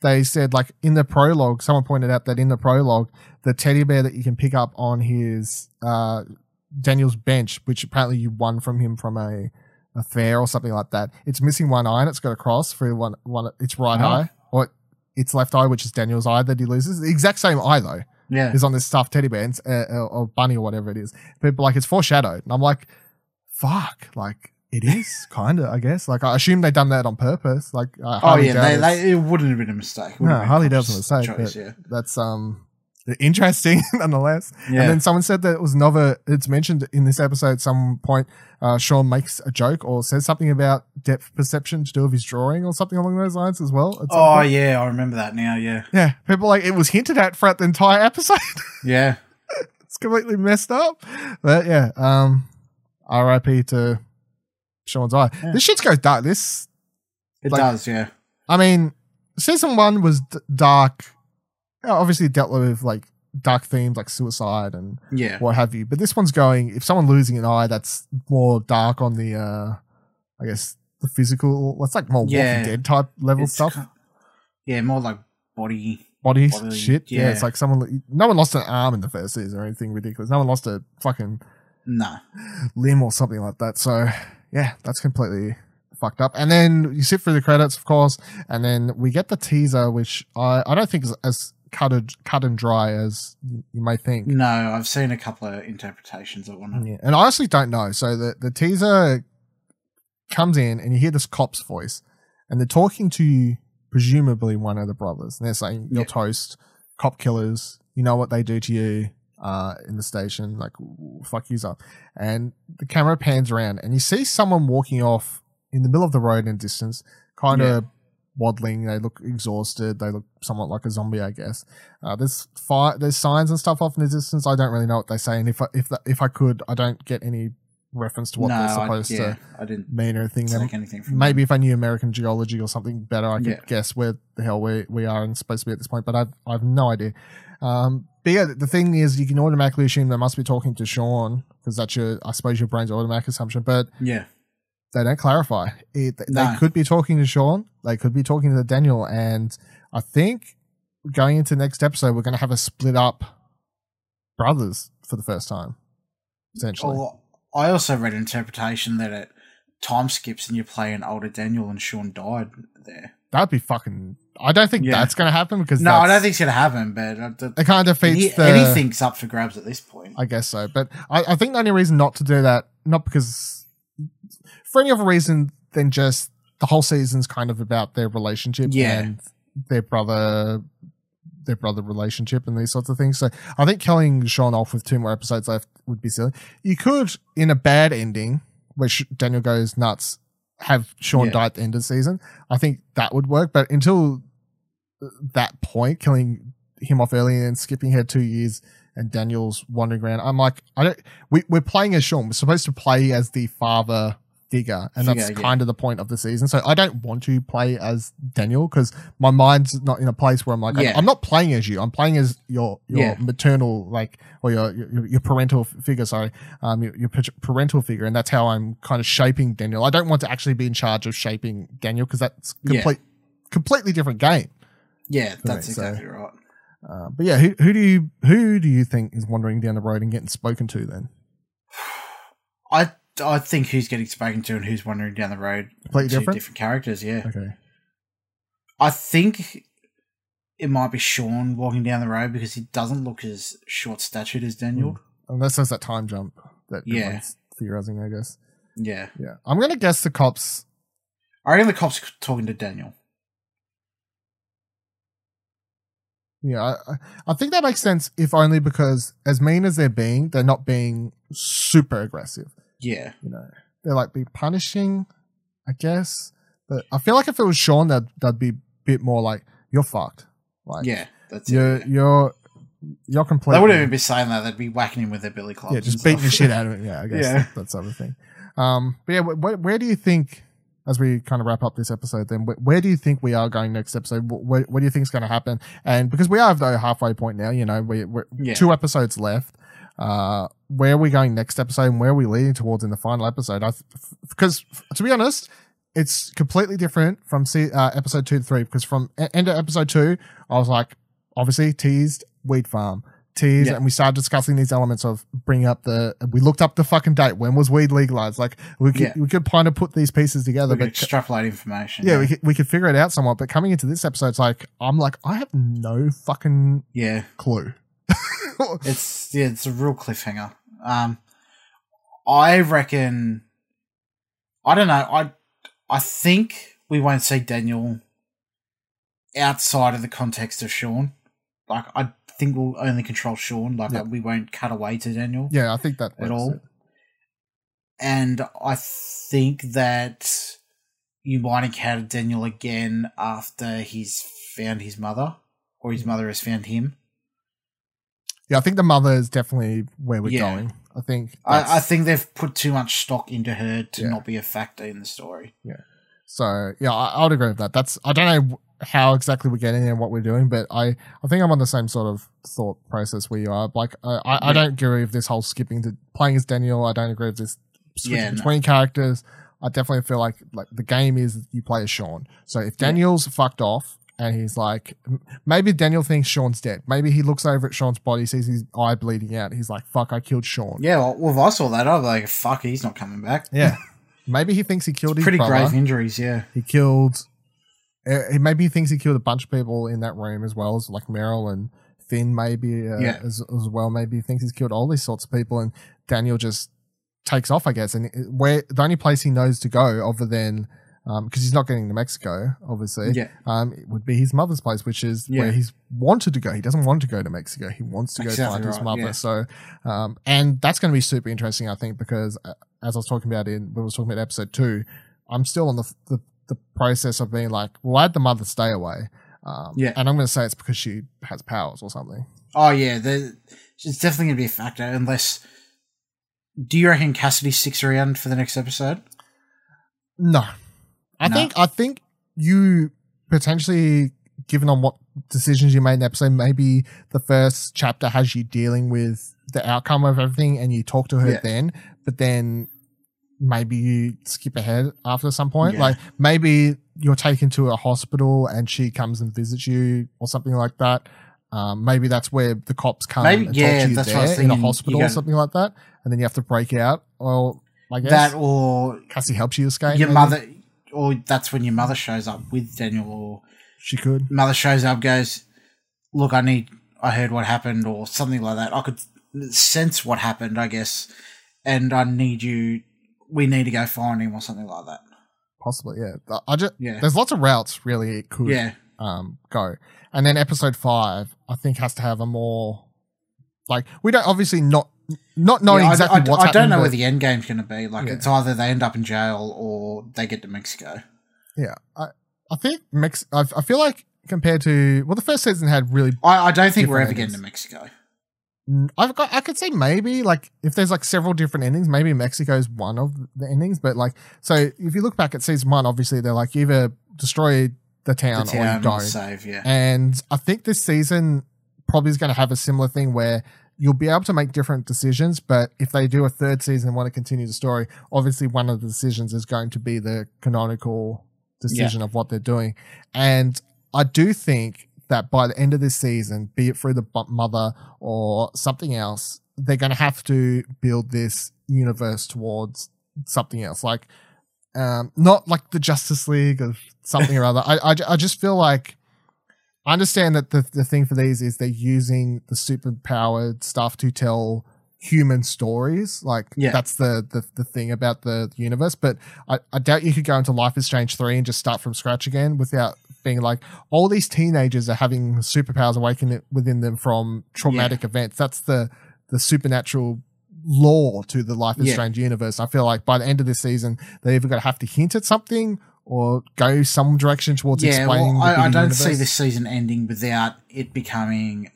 they said, like, in the prologue, someone pointed out that in the prologue, the teddy bear that you can pick up on his uh, Daniel's bench, which apparently you won from him from a, a fair or something like that, it's missing one eye and it's got a cross for one, one its right uh-huh. eye, or its left eye, which is Daniel's eye that he loses. The exact same eye, though, yeah. is on this stuffed teddy bear and, uh, or bunny or whatever it is. People like, it's foreshadowed. And I'm like, fuck, like, it is kind of, I guess. Like, I assume they done that on purpose. Like, uh, oh yeah, they, they, it wouldn't have been a mistake. No, Harley does a mistake. Choice, yeah. That's um interesting nonetheless. Yeah. And then someone said that it was another. It's mentioned in this episode at some point. Uh, Sean makes a joke or says something about depth perception to do with his drawing or something along those lines as well. Oh point. yeah, I remember that now. Yeah, yeah. People like it was hinted at throughout the entire episode. Yeah, it's completely messed up. But yeah, um. R I P to Sean's eye. Yeah. This shit goes dark. This it like, does, yeah. I mean, season one was d dark. Obviously, it dealt with like dark themes like suicide and yeah. what have you. But this one's going. If someone losing an eye, that's more dark on the, uh, I guess, the physical. That's like more yeah. Walking Dead type level it's stuff. Yeah, more like body. Body, body shit. Yeah. yeah, it's like someone. No one lost an arm in the first season or anything ridiculous. No one lost a fucking. No. Limb or something like that. So, yeah, that's completely fucked up. And then you sit through the credits, of course, and then we get the teaser, which I, I don't think is as cut, a, cut and dry as you may think. No, I've seen a couple of interpretations of one. Yeah. And I honestly don't know. So the, the teaser comes in and you hear this cop's voice and they're talking to presumably one of the brothers and they're saying, you're yep. toast, cop killers, you know what they do to you. Uh, in the station, like, fuck yous up. And the camera pans around and you see someone walking off in the middle of the road in distance, kind of yeah. waddling. They look exhausted. They look somewhat like a zombie, I guess. Uh, there's fire, there's signs and stuff off in the distance. I don't really know what they say. And if I, if the, if I could, I don't get any reference to what no, they're supposed I, yeah, to I didn't mean or anything. Take anything from Maybe them. If I knew American geology or something better, I could yeah. guess where the hell we, we are and supposed to be at this point, but I've, I've no idea. Um, But yeah, the thing is, you can automatically assume they must be talking to Sean because that's your, I suppose, your brain's automatic assumption. But yeah, they don't clarify. It, they no. could be talking to Sean. They could be talking to Daniel. And I think going into the next episode, we're going to have a split up brothers for the first time. Essentially, oh, I also read an interpretation that it time skips and you play an older Daniel and Sean died there. That'd be fucking. I don't think yeah. that's going to happen because no, I don't think it's going to happen. But the, it kind of defeats the, anything's up for grabs at this point. I guess so, but I, I think the only reason not to do that, not because for any other reason than just the whole season's kind of about their relationship yeah. and their brother, their brother relationship and these sorts of things. So I think killing Sean off with two more episodes left would be silly. You could, in a bad ending, where Daniel goes nuts, have Sean yeah. die at the end of the season. I think that would work, but until that point, killing him off early and skipping ahead two years and Daniel's wandering around. I'm like, I don't, we, we're playing as Sean. We're supposed to play as the father figure. And that's yeah, yeah. kind of the point of the season. So I don't want to play as Daniel because my mind's not in a place where I'm like, yeah. I'm not playing as you. I'm playing as your, your yeah. maternal, like, or your, your, your parental figure. Sorry. Um, your, your parental figure. And that's how I'm kind of shaping Daniel. I don't want to actually be in charge of shaping Daniel because that's complete, yeah. completely different game. Yeah, that's me, exactly so. right. Uh, but yeah, who, who do you who do you think is wandering down the road and getting spoken to then? I I think who's getting spoken to and who's wandering down the road completely different? different characters. Yeah. Okay. I think it might be Sean walking down the road because he doesn't look as short statured as Daniel. Mm. Unless there's that time jump that yeah. theorizing, I guess. Yeah. Yeah. I'm gonna guess the cops. I reckon the cops are talking to Daniel. Yeah, I, I think that makes sense if only because as mean as they're being, they're not being super aggressive. Yeah. You know, they're like be punishing, I guess. But I feel like if it was Sean, that'd, that'd be a bit more like, you're fucked. Like, yeah, that's you're, it. Yeah. You're, you're completely. They wouldn't even be saying that. They'd be whacking him with their billy clubs. Yeah, just beating the shit out of him. Yeah, I guess yeah. That, that sort of thing. Um, but yeah, where, where do you think, as we kind of wrap up this episode, then where, where do you think we are going next episode? Where, where do you think is going to happen? And because we are at the halfway point now, you know, we, we're yeah. two episodes left. uh, where are we going next episode and where are we leading towards in the final episode? I because to be honest, it's completely different from see, uh, episode two to three, because from end of episode two, I was like, obviously teased weed farm. Yeah. And we started discussing these elements of bringing up the, we looked up the fucking date. When was weed legalized? Like we could, yeah. we could kind of put these pieces together. We could extrapolate information. Yeah, yeah. We, could, we could figure it out somewhat. But coming into this episode, it's like, I'm like, I have no fucking yeah. clue. it's, yeah, it's a real cliffhanger. Um, I reckon, I don't know. I, I think we won't see Daniel outside of the context of Sean. Like I, think we'll only control Sean, like yeah. we won't cut away to Daniel. Yeah, I think that at all. It. And I think that you might encounter Daniel again after he's found his mother, or his mother has found him. Yeah, I think the mother is definitely where we're yeah. going. I think I, I think they've put too much stock into her to yeah. not be a factor in the story. Yeah. So yeah, I, I would agree with that. That's I don't know. How exactly we're getting and what we're doing, but I, I think I'm on the same sort of thought process where you are. Like, uh, I, yeah. I don't agree with this whole skipping to playing as Daniel. I don't agree with this switching yeah, between no. characters. I definitely feel like like the game is you play as Sean. So if Daniel's yeah. fucked off and he's like, maybe Daniel thinks Sean's dead. Maybe he looks over at Sean's body, sees his eye bleeding out. He's like, fuck, I killed Sean. Yeah, well, if I saw that, I was like, fuck, he's not coming back. Yeah. Maybe he thinks he killed it's his pretty brother. Pretty grave injuries, yeah. He killed... Maybe he thinks he killed a bunch of people in that room as well, as like Meryl and Finn maybe uh, yeah. as, as well. Maybe he thinks he's killed all these sorts of people and Daniel just takes off, I guess. And where the only place he knows to go other than um, – because he's not getting to Mexico, obviously. Yeah. Um, it would be his mother's place, which is yeah. where he's wanted to go. He doesn't want to go to Mexico. He wants to go exactly find right. his mother. Yeah. So, um, and that's going to be super interesting, I think, because uh, as I was talking about in – when I was talking about episode two, I'm still on the, the – the process of being like, well, I had the mother stay away. Um, yeah. And I'm going to say it's because she has powers or something. Oh, yeah. The, it's definitely going to be a factor unless... Do you reckon Cassidy sticks around for the next episode? No. I no. think I think you potentially, given on what decisions you made in the episode, maybe the first chapter has you dealing with the outcome of everything and you talk to her yeah. then, but then... maybe you skip ahead after some point. Yeah. Like maybe you're taken to a hospital and she comes and visits you or something like that. Um, maybe that's where the cops come maybe, and yeah, talk to you that's there in a hospital or something like that. And then you have to break out. Well, I guess. That or. Cassie helps you escape. Your maybe. mother, or that's when your mother shows up with Daniel or. She could. Mother shows up, goes, look, I need, I heard what happened or something like that. I could sense what happened, I guess. And I need you. We need to go find him or something like that. Possibly, yeah. I just, yeah. There's lots of routes, really, it could yeah. um, go. And then episode five, I think, has to have a more... Like, we don't obviously not not knowing yeah, exactly I, I, what's I happening. I don't know but, where the end game's going to be. Like, yeah. it's either they end up in jail or they get to Mexico. Yeah. I, I think... Mex- I, I feel like compared to... Well, the first season had really... I, I don't think we're ever endings. Getting to Mexico. I've got, I could say maybe like if there's like several different endings, maybe Mexico is one of the endings, but like, so if you look back at season one, obviously they're like, you either destroy the town, the town or you don't. Save, yeah. And I think this season probably is going to have a similar thing where you'll be able to make different decisions, but if they do a third season and want to continue the story, obviously one of the decisions is going to be the canonical decision yeah. of what they're doing. And I do think that by the end of this season, be it through the mother or something else, they're going to have to build this universe towards something else. Like, um, not like the Justice League or something or other. I, I, I just feel like I understand that the, the thing for these is they're using the superpowered stuff to tell human stories. Like yeah. that's the, the, the thing about the, the universe. But I, I doubt you could go into Life is Strange three and just start from scratch again without being like, all these teenagers are having superpowers awakened within them from traumatic yeah. events. That's the the supernatural lore to the Life is yeah. Strange universe. I feel like by the end of this season, they're either going to have to hint at something or go some direction towards yeah, explaining well, the I, I don't universe. see this season ending without it becoming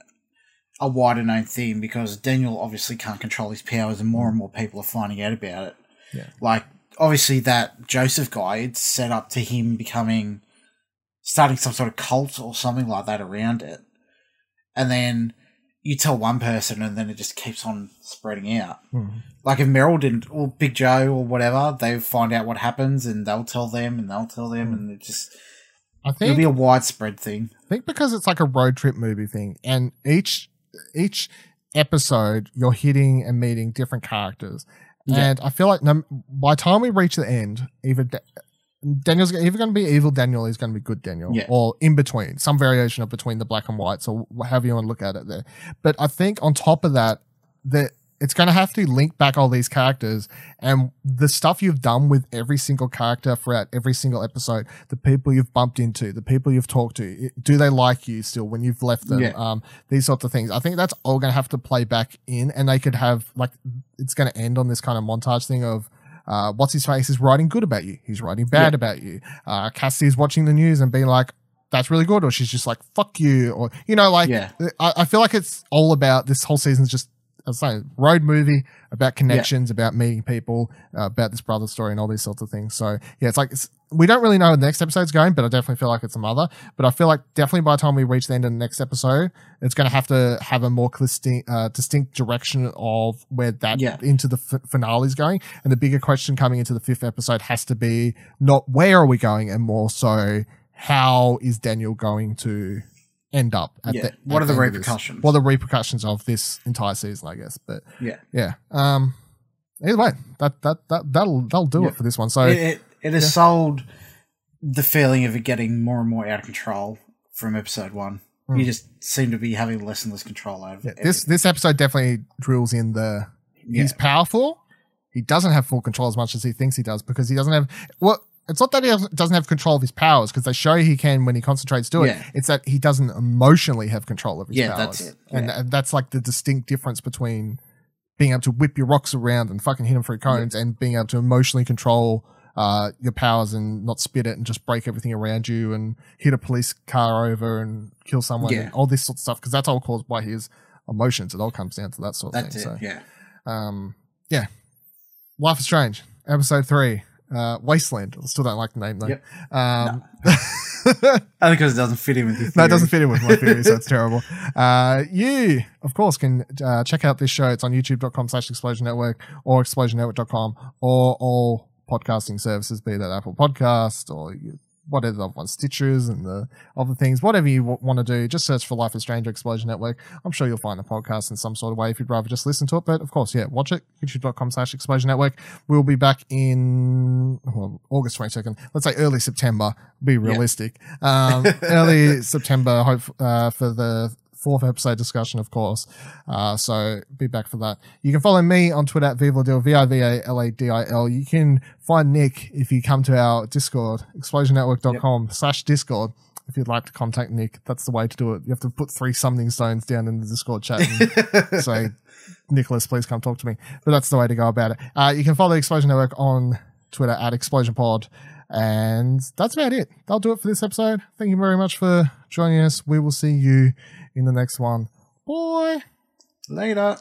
a wider known theme, because Daniel obviously can't control his powers and more and more people are finding out about it. Yeah. Like, obviously that Joseph guy, it's set up to him becoming... starting some sort of cult or something like that around it. And then you tell one person and then it just keeps on spreading out. Mm-hmm. Like if Meryl didn't, or Big Joe or whatever, they find out what happens and they'll tell them and they'll tell them mm-hmm. and it just... I think it'll be a widespread thing. I think because it's like a road trip movie thing, and each each episode you're hitting and meeting different characters, yeah. and I feel like no, by the time we reach the end, either da- Daniel's either going to be evil Daniel, he's going to be good Daniel, yeah. or in between, some variation of between the black and whites, or however you want to look at it there. But I think on top of that, that it's going to have to link back all these characters and the stuff you've done with every single character throughout every single episode, the people you've bumped into, the people you've talked to, do they like you still when you've left them? Yeah. Um, these sorts of things. I think that's all going to have to play back in, and they could have like, it's going to end on this kind of montage thing of, uh, what's his face is writing good about you. He's writing bad yeah. about you. Uh, Cassidy is watching the news and being like, that's really good. Or she's just like, fuck you. Or, you know, like, yeah. I, I feel like it's all about this whole season's just, I was saying, road movie about connections, yeah. about meeting people, uh, about this brother story and all these sorts of things. So yeah, it's like, it's, we don't really know where the next episode's going, but I definitely feel like it's a mother. But I feel like definitely by the time we reach the end of the next episode, it's going to have to have a more distinct, uh, distinct direction of where that yeah. into the f- finale is going. And the bigger question coming into the fifth episode has to be not where are we going, and more so how is Daniel going to end up at yeah. the, what at are the repercussions? What are the repercussions of this entire season, I guess? But yeah, yeah. Um, either way, that that that that'll that'll do yeah. it for this one. So it it, it has yeah. sold the feeling of it getting more and more out of control from episode one. Mm. You just seem to be having less and less control over yeah. it. This this episode definitely drills in the yeah. he's powerful. He doesn't have full control as much as he thinks he does, because he doesn't have what. Well, it's not that he doesn't have control of his powers, because they show he can when he concentrates do it. Yeah. It's that he doesn't emotionally have control of his yeah, powers. That's it. Yeah. And, and that's like the distinct difference between being able to whip your rocks around and fucking hit them through cones yeah. and being able to emotionally control uh, your powers and not spit it and just break everything around you and hit a police car over and kill someone yeah. and all this sort of stuff, because that's all caused by his emotions. It all comes down to that sort of that's thing. That's it, so, yeah. Um, yeah. Life is Strange, episode three. Uh, Wasteland. I still don't like the name though. Yep. Um, no. Only because it doesn't fit in with your theory. No, it doesn't fit in with my theory, so it's terrible. Uh, you, of course, can uh, check out this show. It's on youtube.com slash Explosion Network or explosion network dot com or all podcasting services, be that Apple Podcast or whatever the other ones, Stitchers and the other things, whatever you w- want to do, just search for Life is Strange or Explosion Network. I'm sure you'll find the podcast in some sort of way if you'd rather just listen to it. But of course, yeah, watch it, youtube.com slash Explosion Network. We'll be back in well, August twenty-second. Let's say early September. Be realistic. Yeah. Um, early September hope, uh, for the fourth episode discussion, of course. Uh, so be back for that. You can follow me on Twitter at VivaLaDil, V I V A L A D I L. You can find Nick if you come to our Discord, explosion network dot com yep. slash Discord. If you'd like to contact Nick, that's the way to do it. You have to put three summoning stones down in the Discord chat and say, Nicholas, please come talk to me. But that's the way to go about it. Uh, you can follow Explosion Network on Twitter at ExplosionPod. And that's about it. That'll do it for this episode. Thank you very much for joining us. We will see you in the next one. Boy. Later.